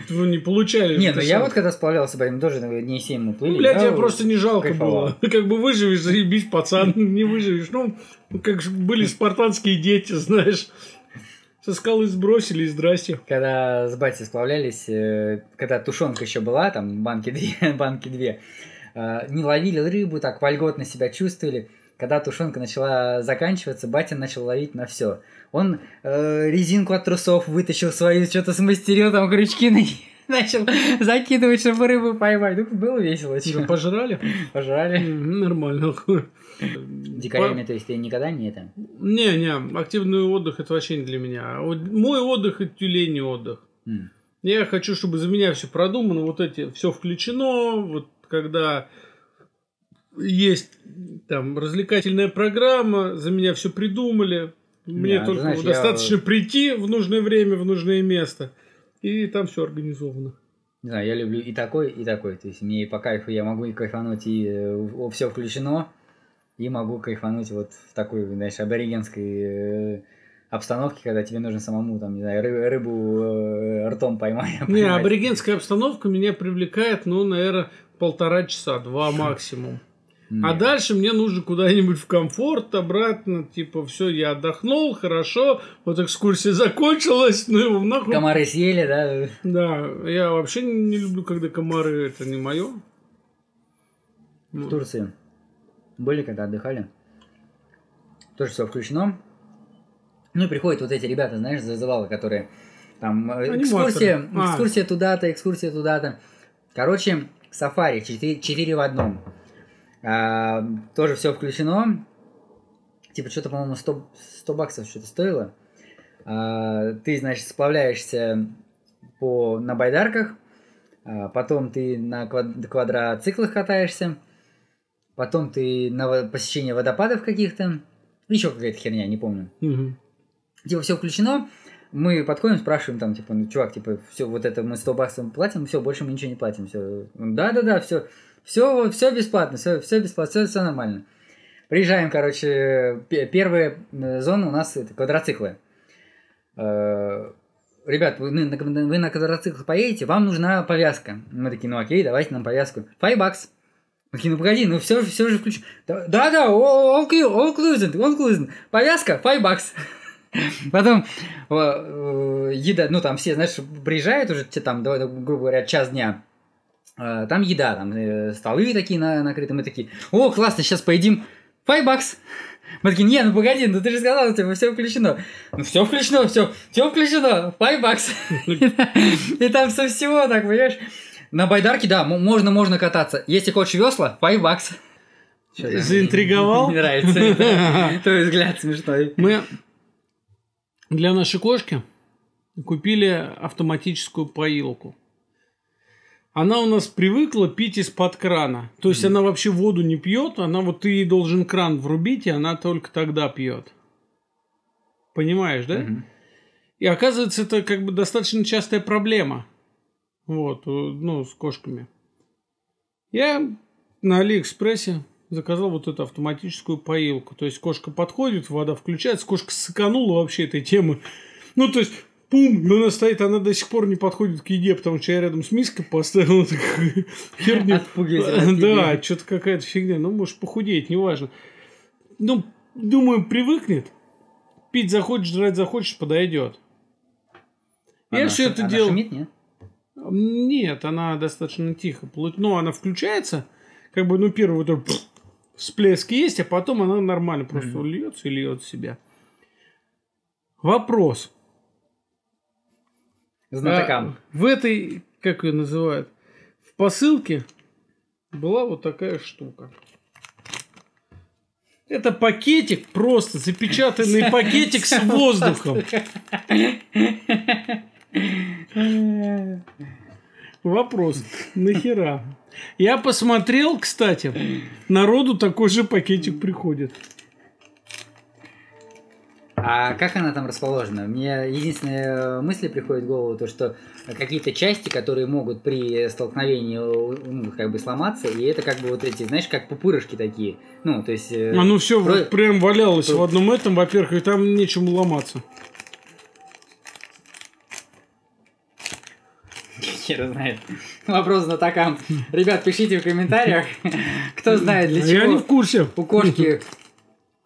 не получали. Не, ну я вот когда сплавлялся, блин, тоже дней 7 мы плыли. Ну, блядь, тебе просто не жалко было. Как бы выживешь, заебись, пацан, не выживешь. Ну, как были спартанские дети, знаешь. Со скалы сбросили, здрасте. Когда с батей сплавлялись, когда тушенка еще была, там банки две. Не ловили рыбу, так вольготно себя чувствовали. Когда тушенка начала заканчиваться, батя начал ловить на все. Он резинку от трусов вытащил свою, что-то смастерил, там крючки начал закидывать, чтобы рыбу поймать. Ну, было весело. Что? Пожрали? Пожрали. Нормально. Дикарями, то есть, ты никогда не это? Не, активный отдых это вообще не для меня. Мой отдых это тюленей отдых. Я хочу, чтобы за меня все продумано, вот эти, все включено, вот когда есть там развлекательная программа, за меня все придумали, мне только знаешь, достаточно прийти в нужное время, в нужное место, и там все организовано. Не знаю, я люблю и такой, то есть мне и по кайфу, я могу и кайфануть, и все включено, и могу кайфануть вот в такой, знаешь, аборигенской... обстановки, когда тебе нужно самому, там, не знаю, рыбу ртом поймать. Не, аборигенская обстановка меня привлекает, ну, наверное, 1,5 часа, 2 максимум. А дальше мне нужно куда-нибудь в комфорт, обратно, типа, все, я отдохнул, хорошо, вот экскурсия закончилась, ну его нахуй. Комары съели, да? Да, я вообще не люблю, когда комары, это не мое. В Турции были, когда отдыхали, тоже все включено. Ну, и приходят вот эти ребята, знаешь, зазывалы, которые там экскурсия туда-то, экскурсия туда-то. Короче, сафари 4 в 1. Тоже все включено. Типа, что-то, по-моему, 100 баксов что-то стоило. Ты, значит, сплавляешься на байдарках, потом ты на квадроциклах катаешься, потом ты на посещение водопадов каких-то. Еще какая-то херня, не помню. Угу. Типа, все включено. Мы подходим, спрашиваем там, типа, ну, чувак, типа, все, вот это мы $100 платим, все, больше мы ничего не платим. Все. Да-да-да, все. Все бесплатно, все бесплатно, все нормально. Приезжаем, короче, первая зона у нас это квадроциклы. Ребят, вы на квадроцикл поедете, вам нужна повязка. Мы такие, ну окей, давайте нам повязку. $5. Мы такие, ну погоди, ну все же включено. Да-да, all inclusive. Повязка, $5. Потом еда, ну там все, знаешь, приезжают уже, там, грубо говоря, час дня. Там еда, там столы такие накрыты. Мы такие, о, классно, сейчас поедим. $5. Мы такие, не, ну погоди, ну ты же сказал, типа, все включено. Ну все включено, $5. И там со всего, так, понимаешь. На байдарке, да, можно кататься. Если хочешь весла, $5. Заинтриговал? Мне нравится. Твой взгляд смешной. Мы для нашей кошки купили автоматическую поилку. Она у нас привыкла пить из-под крана. То есть она вообще воду не пьет, она вот ты ей должен кран врубить, и она только тогда пьет. Понимаешь, да? Mm-hmm. И оказывается, это как бы достаточно частая проблема. Вот, ну, с кошками. Я на Алиэкспрессе заказал вот эту автоматическую поилку. То есть кошка подходит, вода включается, кошка сыканула вообще этой темы. Ну, то есть... Пум, она стоит, она до сих пор не подходит к еде, потому что я рядом с миской поставил такую херню. Отпугивает. Да, что-то какая-то фигня. Ну, может, похудеет, неважно. Ну, думаю, привыкнет. Пить захочешь, жрать захочешь, подойдет. Я все это делал. Она шумит, нет? Нет, она достаточно тихо. Ну, она включается, как бы, ну, первый вот всплеск есть, а потом она нормально просто льется и льет себя. Вопрос. Знатокам. В этой, как ее называют, в посылке была вот такая штука. Это пакетик, просто запечатанный пакетик с воздухом. Вопрос, нахера? Я посмотрел, кстати, народу такой же пакетик приходит. А как она там расположена? Мне единственная мысль приходит в голову, то что какие-то части, которые могут при столкновении как бы сломаться, и это как бы вот эти, знаешь, как пупырышки такие. Ну, то есть... А ну все прям валялось в одном этом, во-первых, и там нечем ломаться. Хер знает. Вопрос знатокам. Ребят, пишите в комментариях, кто знает, для чего. Я не в курсе. У кошки...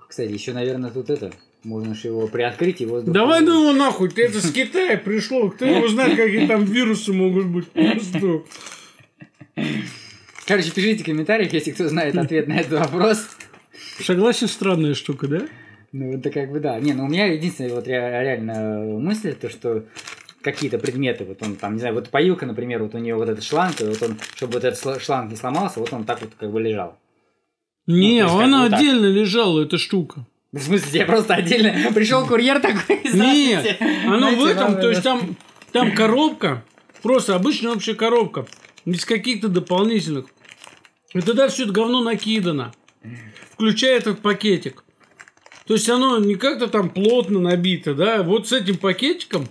Кстати, еще, наверное, тут это... Можно же его приоткрыть, и воздух... Давай, ну его нахуй, ты это с Китая пришло, кто его знает, какие там вирусы могут быть. Короче, пишите в комментариях, если кто знает ответ на этот вопрос. Согласен, странная штука, да? Ну, это как бы да. Не, ну у меня единственная вот реально мысль, то что какие-то предметы, вот он там, не знаю, вот поилка, например, вот у нее вот этот шланг, и вот он, чтобы вот этот шланг не сломался, вот он так вот как бы лежал. Не, ну, она вот отдельно лежала, эта штука. В смысле, я просто отдельно... Пришел курьер такой... Нет, оно в этом... То есть там коробка, просто обычная общая коробка, без каких-то дополнительных. И туда все это говно накидано, включая этот пакетик. То есть оно не как-то там плотно набито, да? Вот с этим пакетиком,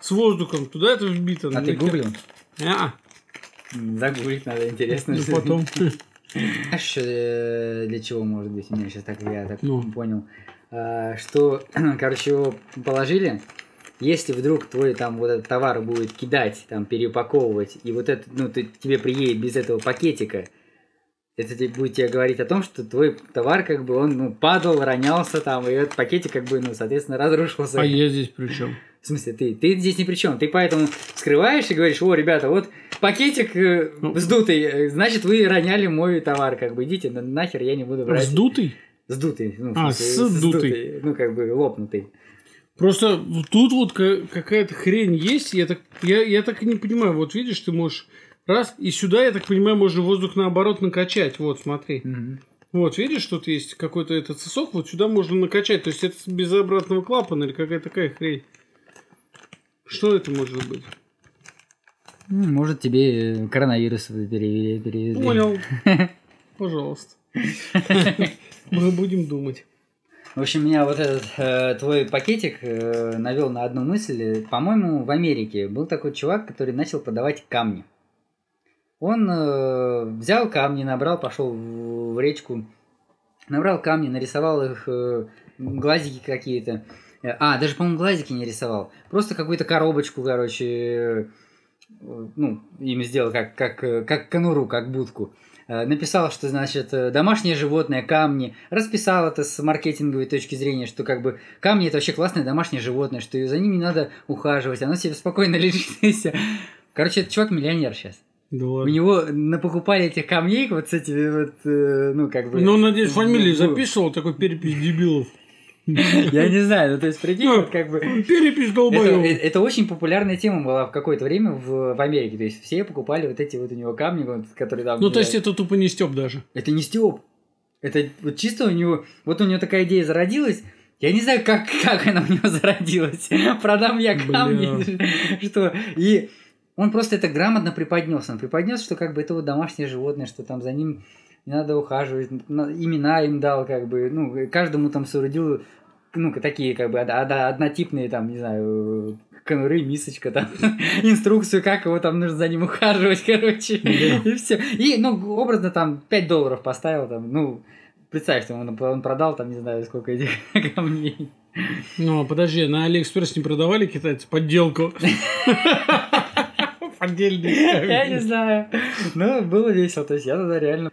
с воздухом, туда это вбито. А ты гуглил? А-а. Загуглить надо, интересно. Ну, потом... А что для чего, может быть, у меня сейчас так, я так понял, что, короче, его положили, если вдруг твой там вот этот товар будет кидать, там переупаковывать, и вот это, ну, тебе приедет без этого пакетика, это будет тебе говорить о том, что твой товар, как бы, он, ну, падал, ронялся там, и этот пакетик, как бы, ну, соответственно, разрушился. А я здесь при чем? В смысле, ты здесь ни при чем. Ты поэтому скрываешь и говоришь, о, ребята, вот пакетик вздутый, значит, вы роняли мой товар, как бы, идите, нахер, я не буду брать. Вздутый? Сдутый. Ну, а, сдутый. Ну, как бы, лопнутый. Просто тут вот какая-то хрень есть, я так и не понимаю. Вот видишь, ты можешь раз, и сюда, я так понимаю, можно воздух наоборот накачать. Вот, смотри. Угу. Вот, видишь, тут есть какой-то этот сосок, вот сюда можно накачать. То есть, это без обратного клапана или какая-то такая хрень. Что это может быть? Может, тебе коронавирус перевели. Понял. Пожалуйста. Мы будем думать. В общем, меня вот этот твой пакетик навел на одну мысль. По-моему, в Америке был такой чувак, который начал продавать камни. Он взял камни, набрал, пошел в речку, набрал камни, нарисовал их, глазики какие-то. Даже, по-моему, глазики не рисовал. Просто какую-то коробочку, короче, им сделал как конуру, как будку. Написал, что, значит, домашнее животное, камни. Расписал это с маркетинговой точки зрения, что как бы камни – это вообще классное домашнее животное, что за ним не надо ухаживать, оно себе спокойно лежит. Короче, этот чувак миллионер сейчас. Да. У него напокупали этих камней, вот с этими вот, Ну, надеюсь, фамилию записывал, такой перепись дебилов. Я не знаю, то есть, прикинь, перепись долбоёб. Это очень популярная тема была в какое-то время в Америке, то есть, все покупали вот эти вот у него камни, которые там... То есть, это тупо не Стёп даже. Это не Стёп. Это вот чисто у него... Вот у него такая идея зародилась, я не знаю, как она у него зародилась. Продам я камни, что... И он просто это грамотно преподнёс. Он преподнёс, что как бы это вот домашнее животное, что там за ним... Не надо ухаживать, имена им дал, каждому там соорудил, такие, однотипные, конуры, мисочка, инструкцию, как его там нужно за ним ухаживать, и все. И, образно там $5 поставил, представь, он продал, сколько этих камней. Подожди, на Алиэкспресс не продавали китайцы подделку? Поддельные камни. Я не знаю. Было весело, то есть, я тогда реально...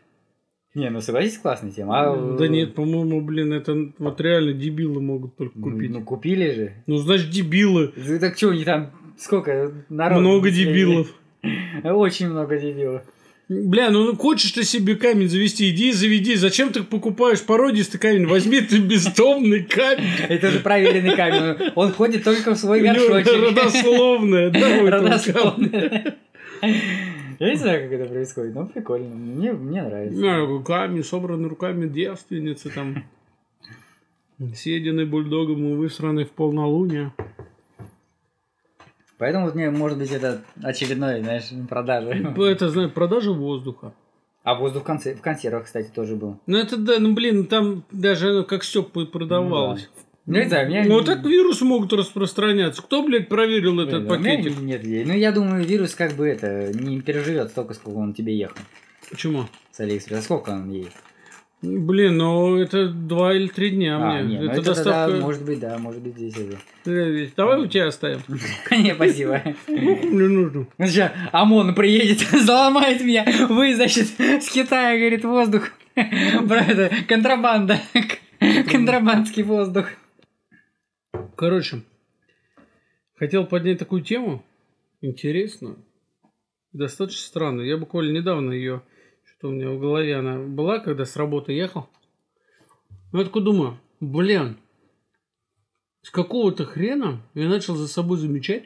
согласись, классная тема. Да нет, по-моему, это вот реально дебилы могут только купить. Купили же. Значит, дебилы. Так что, они там сколько народу? Много дебилов. Очень много дебилов. Хочешь ты себе камень завести, иди и заведи. Зачем ты покупаешь породистый камень? Возьми ты бездомный камень. Это же проверенный камень. Он ходит только в свой горшочек. Родословное. Я не знаю, как это происходит, но прикольно. Мне нравится. Камень, собранный руками девственницы, там, съеденный бульдогом и высранный в полнолуние. Поэтому вот мне, может быть, это очередной, продажа. Это, продажа воздуха. А воздух в консервах, кстати, тоже был. Это да, там даже оно как все продавалось. Так вирус могут распространяться. Кто, проверил этот пакетик? Нет, я думаю, вирус не переживет столько, сколько он тебе ехал. Почему? С Алиэкспресса. Сколько он едет? Это 2 или 3 дня. Это доставка... Тогда, может быть, здесь это. Давай у тебя оставим. Нет, спасибо. Не нужно. Сейчас ОМОН приедет, заломает меня. Вы, с Китая, говорит, воздух. Контрабанда. Контрабандский воздух. Короче, хотел поднять такую тему, интересную, достаточно странную. Я буквально недавно ее, что у меня в голове она была, когда с работы ехал. Я такой думаю, с какого-то хрена я начал за собой замечать,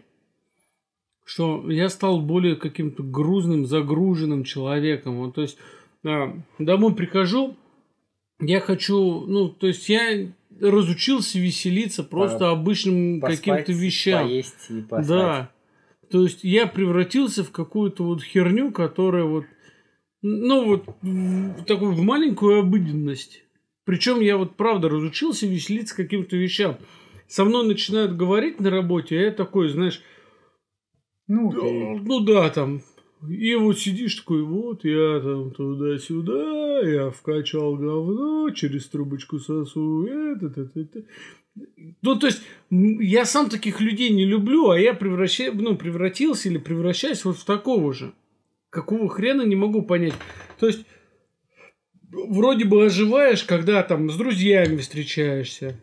что я стал более каким-то грузным, загруженным человеком. Вот, то есть, домой прихожу, я хочу, я... разучился веселиться просто обычным каким-то вещам. Поесть и поспать. Да. То есть я превратился в какую-то херню, которая в маленькую обыденность. Причем я правда разучился веселиться каким-то вещам. Со мной начинают говорить на работе, а я такой, И сидишь такой, я там туда-сюда, я вкачал говно, через трубочку сосу, то есть, я сам таких людей не люблю, а я превратился или превращаюсь в такого же. Какого хрена, не могу понять. То есть, вроде бы оживаешь, когда там с друзьями встречаешься,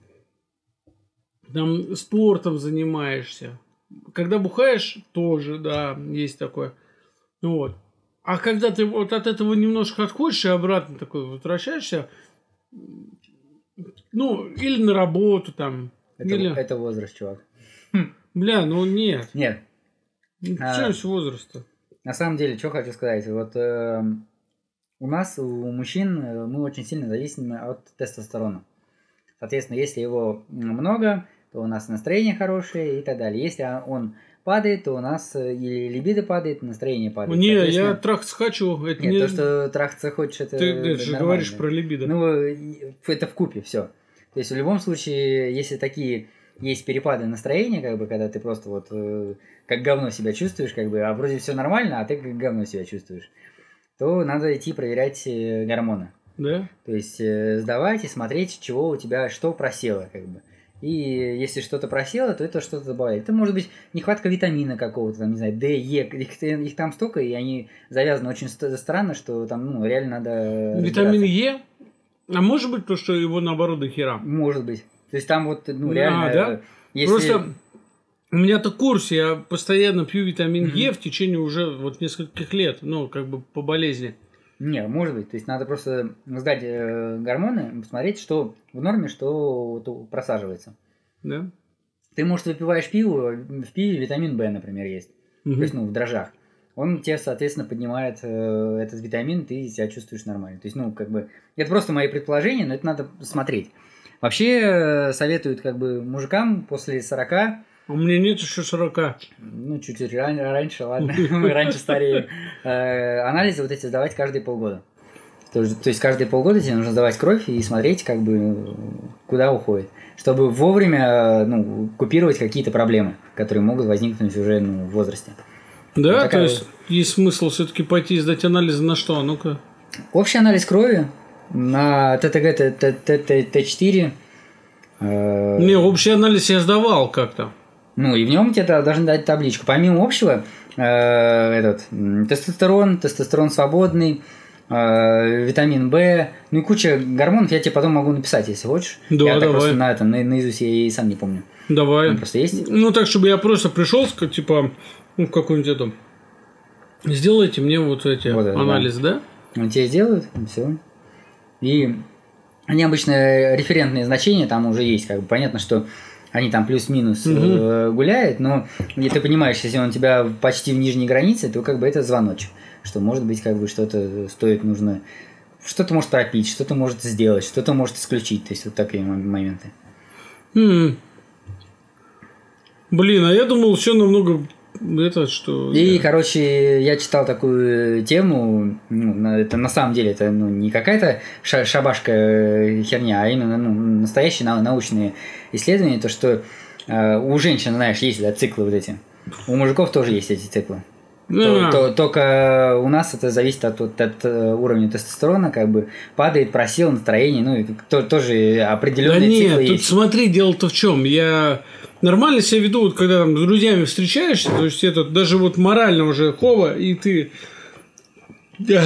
там спортом занимаешься. Когда бухаешь, тоже, да, есть такое. А когда ты от этого немножко отходишь и обратно такой возвращаешься, или на работу там. Это возраст, чувак. Нет. Нет. Что с возраста? На самом деле, что хочу сказать. У нас, у мужчин, мы очень сильно зависимы от тестостерона. Соответственно, если его много, то у нас настроение хорошее и так далее. Если он... падает, то у нас и либидо падает, и настроение падает. Нет, я трахаться хочу. То, что трахаться хочешь, это нормально. Ты же говоришь про либидо. Это вкупе все. То есть в любом случае, если такие есть перепады настроения, как бы, когда ты просто вот как говно себя чувствуешь, как бы, а вроде все нормально, а ты как говно себя чувствуешь, то надо идти проверять гормоны. Да. То есть сдавать и смотреть, чего у тебя, что просело, как бы. И если что-то просело, то это что-то добавляет. Это может быть нехватка витамина какого-то, там, не знаю, D, E, их там столько, и они завязаны очень странно, что там, ну, реально надо... Витамин Е? А может быть то, что его наоборот до хера? Может быть. То есть там вот, ну, реально... Да? Если... Просто у меня-то курс, я постоянно пью витамин Е в течение уже вот нескольких лет, ну, как бы по болезни. Не, может быть. То есть надо просто сдать гормоны, посмотреть, что в норме, что просаживается. Да. Ты, может, выпиваешь пиво, в пиве витамин В, например, есть. Угу. То есть, ну, в дрожжах. Он тебе, соответственно, поднимает этот витамин, ты себя чувствуешь нормально. То есть, ну, как бы, это просто мои предположения, но это надо смотреть. Вообще советуют, как бы, мужикам после 40... У меня нет еще 40. Ну, чуть-чуть раньше, ладно. Мы раньше стареем. Анализы вот эти сдавать каждые полгода. То есть каждые полгода тебе нужно сдавать кровь и смотреть, как бы, куда уходит. Чтобы вовремя, ну, купировать какие-то проблемы, которые могут возникнуть уже, ну, в возрасте. Да, вот такая... то есть есть смысл все-таки пойти и сдать анализы на что? Ну-ка. Общий анализ крови на ТТГ, Т4. Не, общий анализ я сдавал как-то. Ну, и в нем тебе должны дать табличку. Помимо общего, тестостерон свободный, витамин В, ну и куча гормонов. Я тебе потом могу написать, если хочешь. Да, я так давай. Просто на этом, наизусть я и сам не помню. Давай. Он просто есть. Ну, так, чтобы я просто пришел, типа, ну, в какую-нибудь эту... Сделайте мне вот эти вот анализы, да? Ну, тебе сделают, и все. И они обычно референтные значения там уже есть. Как бы понятно, что... Они там плюс-минус гуляют, но ты понимаешь, если он у тебя почти в нижней границе, то как бы это звоночек, что может быть как бы что-то стоит, нужно, что-то может пропить, что-то может сделать, что-то может исключить, то есть вот такие моменты. Блин, а я думал, все намного это что. И короче, я читал такую тему, ну, это на самом деле это, ну, не какая-то шабашка херня, а именно, ну, настоящие научные исследования, то что у женщин, знаешь, есть, да, циклы вот эти, у мужиков тоже есть эти циклы, только у нас это зависит от уровня тестостерона, как бы падает, просел настроение, ну и тоже определенные циклы есть. Да нет, тут смотри, дело-то в чем, я нормально себя веду, вот когда там с друзьями встречаешься, то есть это даже вот морально уже хова, и ты... Нет,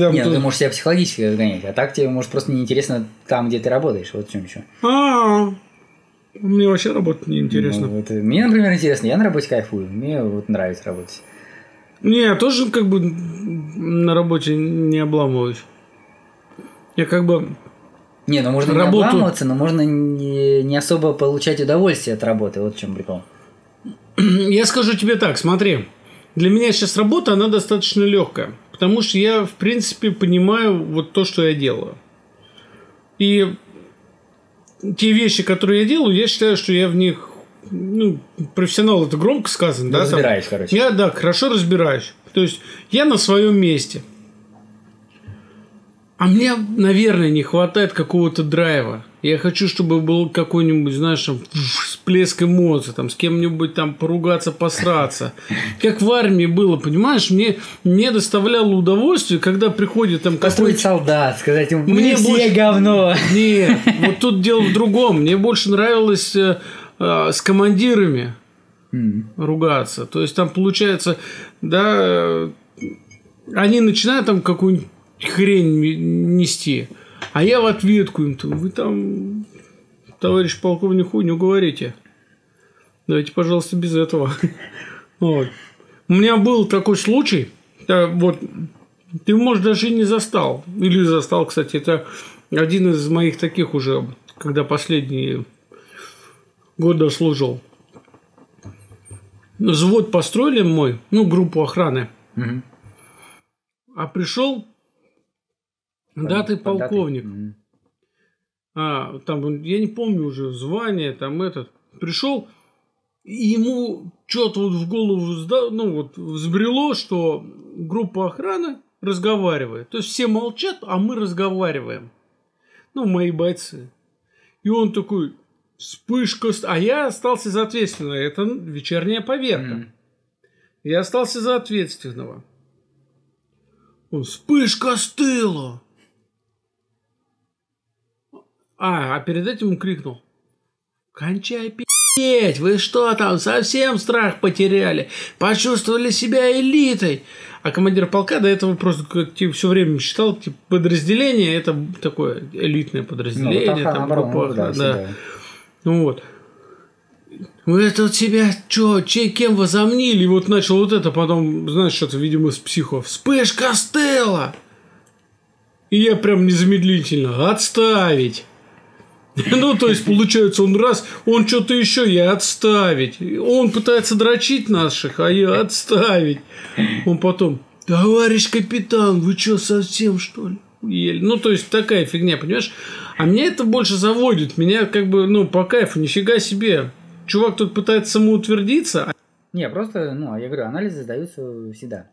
ты можешь себя психологически разгонять, а так тебе, может, просто неинтересно там, где ты работаешь, вот в чем еще. Мне вообще работать неинтересно. Ну, это... Мне, например, интересно, я на работе кайфую, мне вот нравится работать. Не, я тоже как бы на работе не обламываюсь. Я как бы... Не, ну можно работу... не обламываться, но можно не особо получать удовольствие от работы, вот в чем прикол. Я скажу тебе так, смотри, для меня сейчас работа, она достаточно легкая, потому что я, в принципе, понимаю вот то, что я делаю. И... Те вещи, которые я делаю, я считаю, что я в них, ну, профессионал, это громко сказано, да? Разбираюсь, короче. Я, да, хорошо разбираюсь. То есть, я на своем месте. А мне, наверное, не хватает какого-то драйва. Я хочу, чтобы был какой-нибудь, знаешь, там, всплеск эмоций, там, с кем-нибудь там поругаться, посраться. Как в армии было, понимаешь? Мне доставляло удовольствие, когда приходит там... Построить солдат, сказать ему, мне все больше... говно. Нет, вот тут дело в другом. Мне больше нравилось с командирами ругаться. То есть, там, получается, да, они начинают там какую-нибудь хрень нести, а я в ответку им, вы там, товарищ полковник, хуйню говорите, давайте, пожалуйста, без этого. Вот. У меня был такой случай, вот, ты, может, даже и не застал, или застал, кстати, это один из моих таких уже, когда последние годы служил. Взвод построили мой, ну, группу охраны, а пришел да, ты полковник. Там, я не помню уже звание, там этот. Пришел, и ему что-то вот в голову, ну, вот, взбрело, что группа охраны разговаривает. То есть все молчат, а мы разговариваем. Ну, мои бойцы. И он такой, вспышка... А я остался за ответственного. Это вечерняя поверка. Я остался за ответственного. Он, вспышка стыла. А перед этим он крикнул. Кончай пи***ть, вы что там, совсем страх потеряли? Почувствовали себя элитой? А командир полка до этого просто типа, все время считал, типа, подразделение, это такое элитное подразделение. Ну, вот, там, группа, да. Вот. Вы тут себя чё, кем возомнили? И вот начал вот это, потом, знаешь, что-то, видимо, с психо. Вспышка стыла! И я прям незамедлительно отставить. Ну, то есть, получается, он раз, он что-то еще, я отставить. Он пытается дрочить наших, а я отставить. Он потом, товарищ капитан, вы что, совсем, что ли, уели? Ну, то есть, такая фигня, понимаешь? А меня это больше заводит. Меня как бы, ну, по кайфу, нифига себе. Чувак тут пытается самоутвердиться. Не, просто, ну, я говорю, анализы сдаются всегда.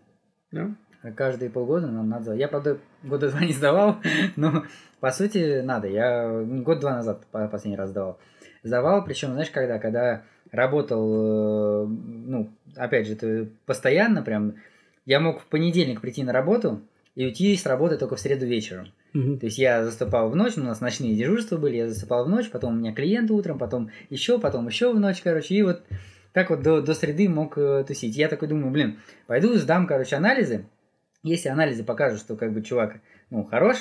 Да? Каждые полгода нам надо... Я, правда, года два не сдавал, но, по сути, надо. Я год-два назад последний раз сдавал. Сдавал, причем, знаешь, когда работал, ну, опять же, это постоянно прям... Я мог в понедельник прийти на работу и уйти с работы только в среду вечером. То есть я засыпал в ночь, у нас ночные дежурства были, я засыпал в ночь, потом у меня клиенты утром, потом еще в ночь, короче, и вот так вот до среды мог тусить. Я такой думаю, блин, пойду сдам, короче, анализы. Если анализы покажут, что как бы чувак, ну, хорош,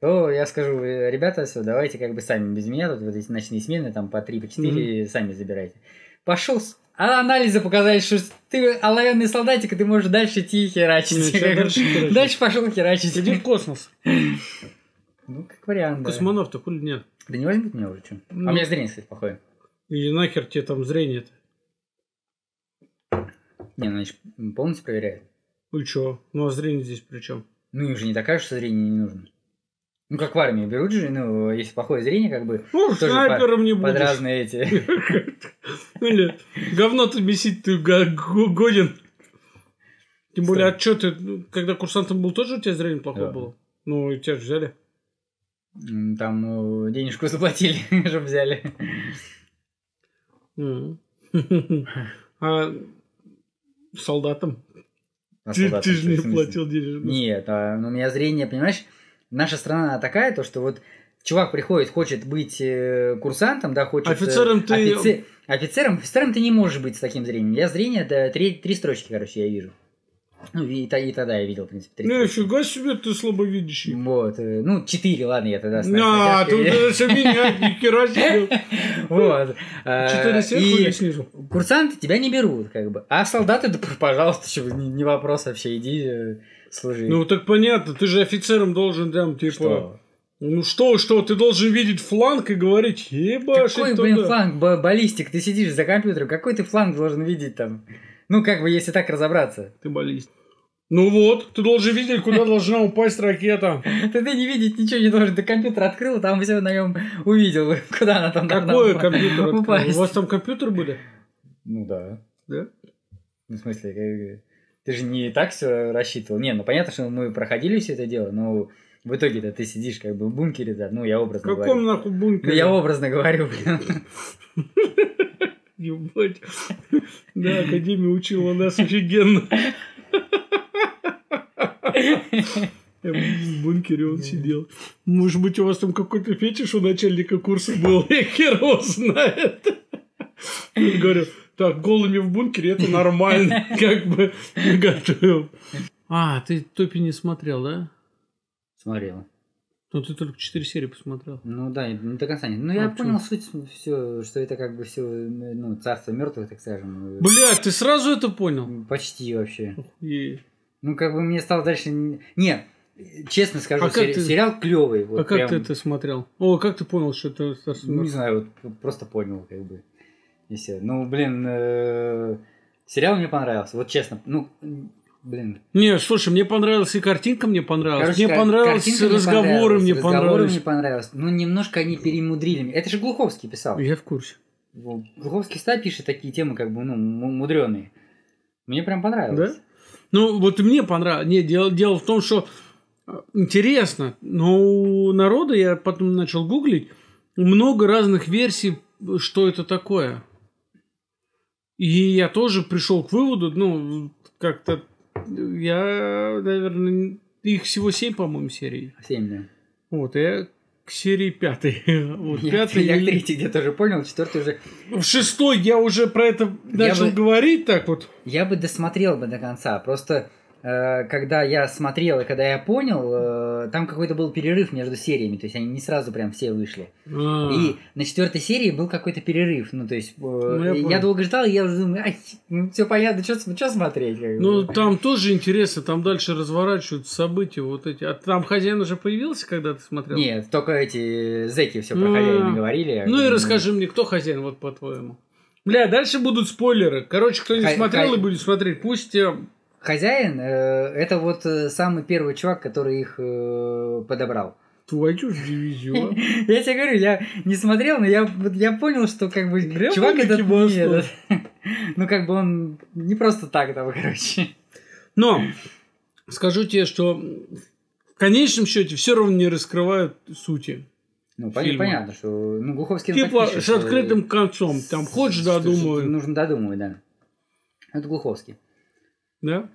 то я скажу, ребята, все, давайте как бы сами без меня, тут вот эти ночные смены, там по 3-4 сами забирайте. Пошел, а анализы показали, что ты оловянный солдатик, и ты можешь дальше идти херачить. Дальше пошел херачить. Иди в космос. Ну, как вариант. Космонавта, хули нет. Да не возьмут меня уже, что? А у меня зрение, кстати, плохое. И нахер тебе там зрение-то? Не, ну, значит, полностью проверяют. И чё? Ну, а зрение здесь при чем? Ну, им же не докажешь, что зрение не нужно. Ну, как в армии берут же, ну, если плохое зрение, как бы... Ну, снайпером не будешь. Под разные эти... Или говно-то бесить ты годен. Тем более, а чё ты, когда курсантом был, тоже у тебя зрение плохое было? Ну, и тебя же взяли. Там денежку заплатили, чтобы взяли. А солдатам? Ты же не платил денежку. Нет, у меня зрение, понимаешь, наша страна такая, то что вот чувак приходит, хочет быть курсантом, да, хочет... Офицером ты не можешь быть с таким зрением. Я зрение, да, 3 строчки, короче, я вижу. Ну, и тогда я видел, в принципе, 3 строчки. Нифига себе, ты слабовидящий. Вот, ну, 4, ладно, я тогда... А, тут все меня, ни хера себе. Вот. 4 сверху или снизу. Курсанты тебя не берут, как бы. А солдаты, да, пожалуйста, не вопрос вообще, иди служи. Ну, так понятно, ты же офицером должен, там, типа... Ну что, ты должен видеть фланг и говорить, ебашить туда. Какой, блин, фланг, баллистик, ты сидишь за компьютером, какой ты фланг должен видеть там? Ну, как бы, если так разобраться. Ты баллистик. Ну вот, ты должен видеть, куда должна упасть ракета. Ты не видеть ничего не должен, ты компьютер открыл, там все на нем увидел, куда она там должна упасть. Какой компьютер открыл? У вас там компьютеры были? Ну да. Да? Ну, в смысле, ты же не так все рассчитывал. Не, ну понятно, что мы проходили все это дело, но... В итоге-то ты сидишь как бы в бункере, да, ну я образно говорю. В каком нахуй бункере? Ну я образно говорю, блин. Ебать. Да, Академия учила нас офигенно. В бункере он сидел. Может быть, у вас там какой-то фетиш у начальника курса был? Я хер его знает. Я говорю, так, голыми в бункере, это нормально. Как бы готовил. А, ты Топи не смотрел, да? Смотрела. Ну, ты только 4 серии посмотрел. Ну, да, не до конца. Ну, я понял суть, все, что это как бы все, ну, царство мертвых, так скажем. Блядь, ты сразу это понял? Почти вообще. Охуеть. Ну, как бы мне стало дальше... Не, честно скажу, сериал клевый. Вот, а как ты это смотрел? О, как ты понял, что это царство мертвых? Не знаю, вот просто понял, как бы. И все. Ну, блин, сериал мне понравился, вот честно. Ну... Блин. Не, слушай, мне понравилась и картинка, мне понравилась. Короче, мне понравились разговоры, мне понравились. Ну, немножко они перемудрили. Это же Глуховский писал. Я в курсе. Глуховский всегда пишет такие темы, как бы, ну, мудрёные. Мне прям понравилось. Да? Ну, вот и мне понравилось. Не, дело в том, что интересно, но у народа, я потом начал гуглить, много разных версий, что это такое. И я тоже пришел к выводу, ну, как-то я, наверное, их всего 7, по-моему, серий. 7, да. Вот, я к серии 5. Вот, 5-й. Я к 3-й я тоже понял, 4-й уже... В 6-й я уже про это начал говорить так вот. Я бы досмотрел бы до конца, просто... Когда я смотрел и когда я понял, там какой-то был перерыв между сериями, то есть они не сразу прям все вышли. И на 4-й серии был какой-то перерыв, ну то есть я долго ждал, и я уже думаю, все понятно, что смотреть. Ну там тоже интересно, там дальше разворачиваются события вот эти. А там хозяин уже появился, когда ты смотрел? Нет, только эти зэки все про хозяина говорили. Ну и расскажи мне, кто хозяин вот по-твоему. Бля, дальше будут спойлеры. Короче, кто не смотрел и будет смотреть, пусть... Хозяин, это вот самый первый чувак, который их подобрал. Твою ж дивизию. Я тебе говорю, я не смотрел, но я понял, что как бы чувак этот... Ну как бы он не просто так там, короче. Но скажу тебе, что в конечном счете все равно не раскрывают сути. Ну, понятно, что... Ну, Глуховский... Типа с открытым концом. Там хочешь додумывать. Нужно додумывать, да. Это Глуховский. Да?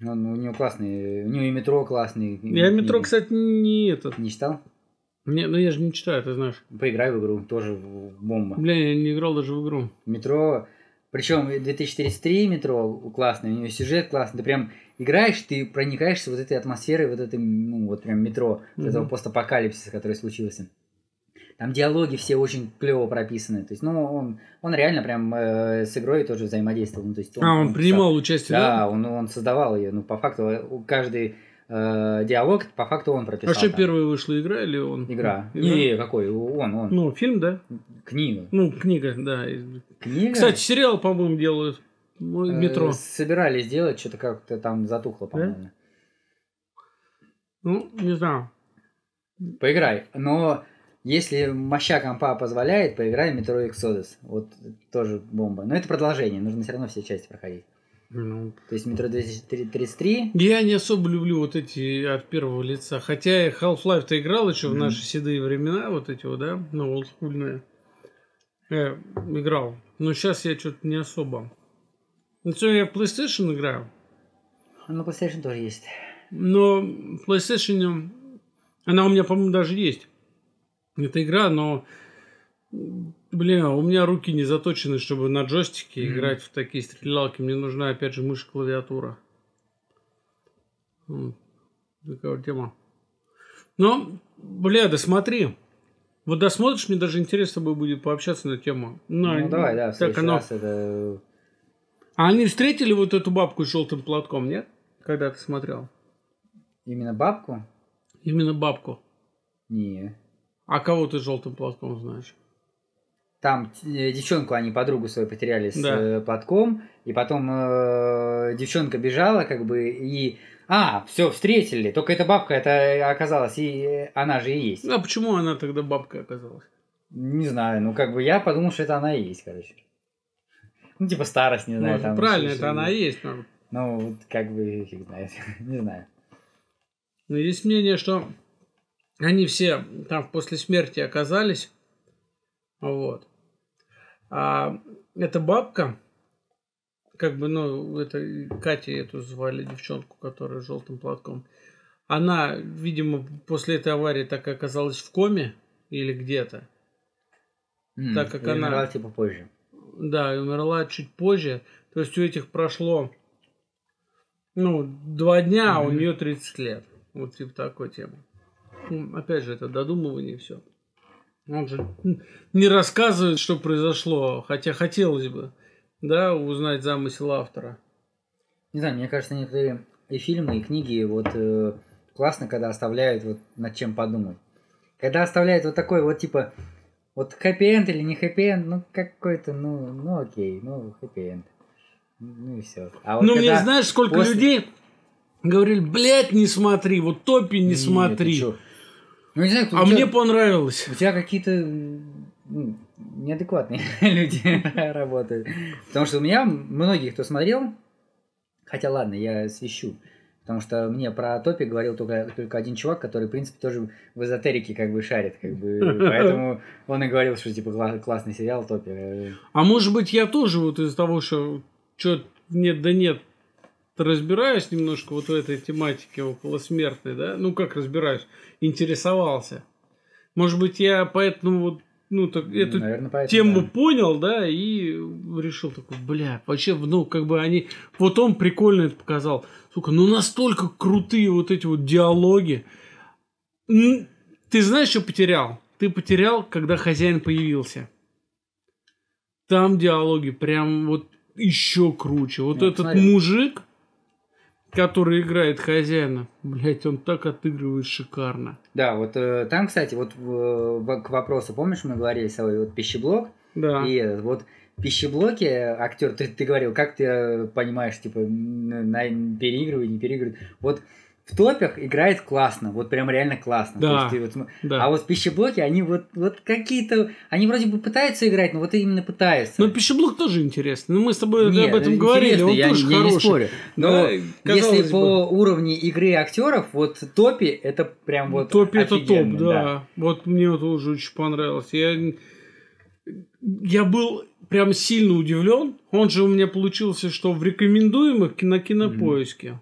Ну, у него классный, у него и метро классный. Я метро, кстати, не этот. Не читал? Не, ну я же не читаю, ты знаешь. Поиграй в игру, тоже бомба. Бля, я не играл даже в игру. Метро, причем 2033 метро классный, у него сюжет классный. Ты прям играешь, ты проникаешься вот этой атмосферой, вот этой, ну вот прям метро, вот этого постапокалипсиса, который случился. Там диалоги все очень клево прописаны. То есть, ну, он реально прям с игрой тоже взаимодействовал. Ну, то есть он принимал участие, да? Да, он создавал ее. Ну, по факту, каждый диалог, по факту, он прописал. А что первая вышла, игра или он? Игра. Не, какой? Он. Ну, фильм, да? Книга. Ну, книга, да. Книга? Кстати, сериал, по-моему, делают. Метро. Собирались делать, что-то как-то там затухло, по-моему. Ну, не знаю. Поиграй. Но... Если моща компа позволяет, поиграй в Metro Exodus. Вот тоже бомба. Но это продолжение, нужно все равно все части проходить. То есть Metro 2033... Я не особо люблю вот эти от первого лица. Хотя я Half-Life-то играл еще в наши седые времена, вот эти вот, да, ну, олдскульные. Я играл. Но сейчас я что-то не особо. Ну что, я в PlayStation играю. Ну, PlayStation тоже есть. Но в PlayStation... Она у меня, по-моему, даже есть. Это игра, но, блин, у меня руки не заточены, чтобы на джойстике играть в такие стрелялки. Мне нужна, опять же, мышь, клавиатура. Такая вот тема. Но, бля, досмотри. Вот досмотришь, мне даже интересно с тобой будет пообщаться на тему. Ну, давай, да, в следующий раз это... А они встретили вот эту бабку с желтым платком, нет? Когда ты смотрел? Именно бабку? Именно бабку. Не. А кого ты желтым платком знаешь? Там девчонку, они подругу свою потеряли с платком, и потом девчонка бежала, как бы, и... все, встретили, только эта бабка, это оказалась, и она же и есть. А почему она тогда бабкой оказалась? Не знаю, ну, как бы, я подумал, что это она и есть, короче. Ну, типа, старость, не знаю. Там правильно, это она и есть. Но... Ну, вот, как бы, фиг знает, не знаю. Но есть мнение, что... Они все там после смерти оказались. Вот. А эта бабка, как бы, ну, это Катя, эту звали, девчонку, которая с желтым платком. Она, видимо, после этой аварии так и оказалась в коме или где-то. Так как она... Умерла, типа, позже. Да, и умерла чуть позже. То есть у этих прошло, ну, 2 дня, а у нее 30 лет. Вот типа такой темы. Опять же, это додумывание и все. Он же не рассказывает, что произошло, хотя хотелось бы, да, узнать замысел автора. Не знаю, мне кажется, некоторые и фильмы, и книги вот классно, когда оставляют вот над чем подумать. Когда оставляют вот такой вот типа вот хэппи-энд или не хэппи-энд, ну какой-то, ну окей, ну хэппи-энд. Ну и все. А вот мне знаешь, сколько людей говорили, блядь, не смотри, вот Топи не смотри. Ну, не знаю, а мне понравилось. У тебя какие-то неадекватные люди работают. Потому что у меня многие, кто смотрел, хотя ладно, я свищу, Потому что мне про Топи говорил только один чувак, который, в принципе, тоже в эзотерике как бы шарит. Как бы, поэтому он и говорил, что типа классный сериал Топи. А может быть, я тоже вот из-за того, что нет да нет, разбираюсь немножко вот в этой тематике околосмертной, да? Ну, как разбираюсь? Интересовался. Может быть, я поэтому вот эту тему понял, да, и решил такой, вообще, как бы они... Вот он прикольно это показал. Сука, настолько крутые вот эти вот диалоги. Ты знаешь, что потерял? Ты потерял, когда хозяин появился. Там диалоги прям вот еще круче. Вот этот мужик, который играет хозяина, он так отыгрывает шикарно. Да, вот там, кстати, вот к вопросу, помнишь, мы говорили с тобой, вот пищеблок, да. И вот пищеблоки, актер, ты говорил, как ты понимаешь, типа, переигрывает, не переигрывает, вот в Топях играет классно, вот прям реально классно. Да. То есть, да. А вот пищеблоки, они вот какие-то, они вроде бы пытаются играть, но вот именно пытаются. Но пищеблок тоже интересный, мы с тобой об этом говорили, он тоже хороший. Я не спорю, но если по уровню игры актеров, вот Топи это прям вот Топи это топ, да. Вот мне вот уже очень понравилось. Я был прям сильно удивлен, он же у меня получился, что в рекомендуемых на Кинопоиске.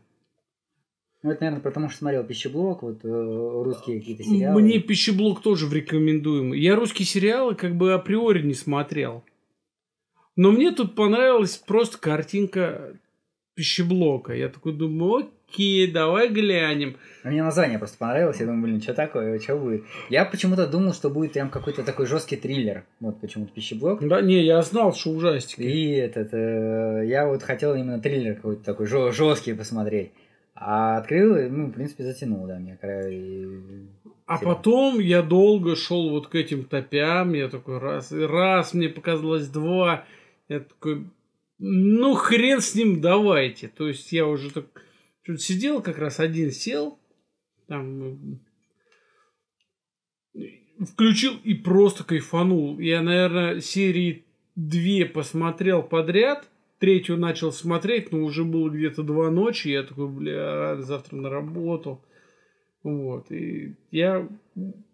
Ну, это, наверное, потому что смотрел «Пищеблок», вот русские какие-то сериалы. Мне «Пищеблок» тоже в рекомендуемый. Я русские сериалы как бы априори не смотрел. Но мне тут понравилась просто картинка «Пищеблока». Я такой думаю, окей, давай глянем. Мне название просто понравилось. Я думаю, что такое, что будет? Я почему-то думал, что будет прям какой-то такой жесткий триллер. Вот почему-то «Пищеблок». Да, не, я знал, что ужастики. И я вот хотел именно триллер какой-то такой жесткий посмотреть. А открыл, в принципе, затянул, да, мне. А потом я долго шел вот к этим топям, я такой, раз, мне показалось два, я такой, хрен с ним, давайте. То есть я уже так что-то сидел, как раз один сел, там, включил и просто кайфанул. Я, наверное, серии 2 посмотрел подряд. Третью начал смотреть, но уже было где-то 2 ночи. Я такой, завтра на работу. Вот. И я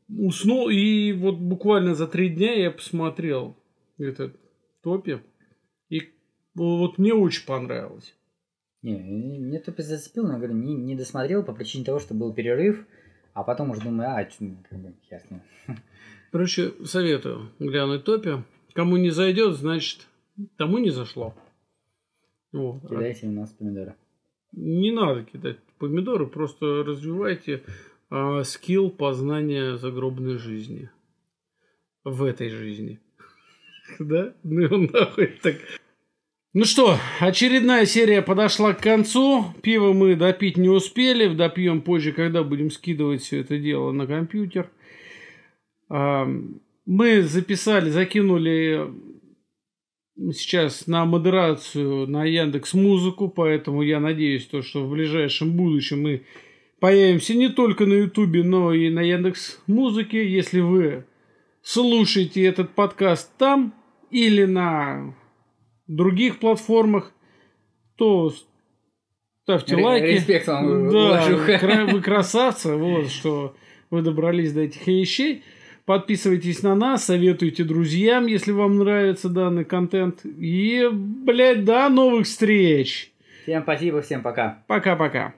уснул, и вот буквально за 3 дня я посмотрел этот Топи. И вот мне очень понравилось. Мне Топи зацепил, но я говорю, не досмотрел по причине того, что был перерыв. А потом уже думаю, ясно. Короче, советую глянуть Топи. Кому не зайдет, значит, тому не зашло. Кидайте у нас помидоры. Не надо кидать помидоры, просто развивайте скилл познания загробной жизни. В этой жизни. Да? Так. Ну что, очередная серия подошла к концу. Пиво мы допить не успели. Допьем позже, когда будем скидывать все это дело на компьютер. Мы закинули... сейчас на модерацию на Яндекс.Музыку, поэтому я надеюсь, что в ближайшем будущем мы появимся не только на Ютубе, но и на Яндекс.Музыке. Если вы слушаете этот подкаст там или на других платформах, то ставьте лайки. Респект вам, да, вы красавцы, вот что вы добрались до этих вещей. Подписывайтесь на нас, советуйте друзьям, если вам нравится данный контент. И, до новых встреч! Всем спасибо, всем пока. Пока-пока.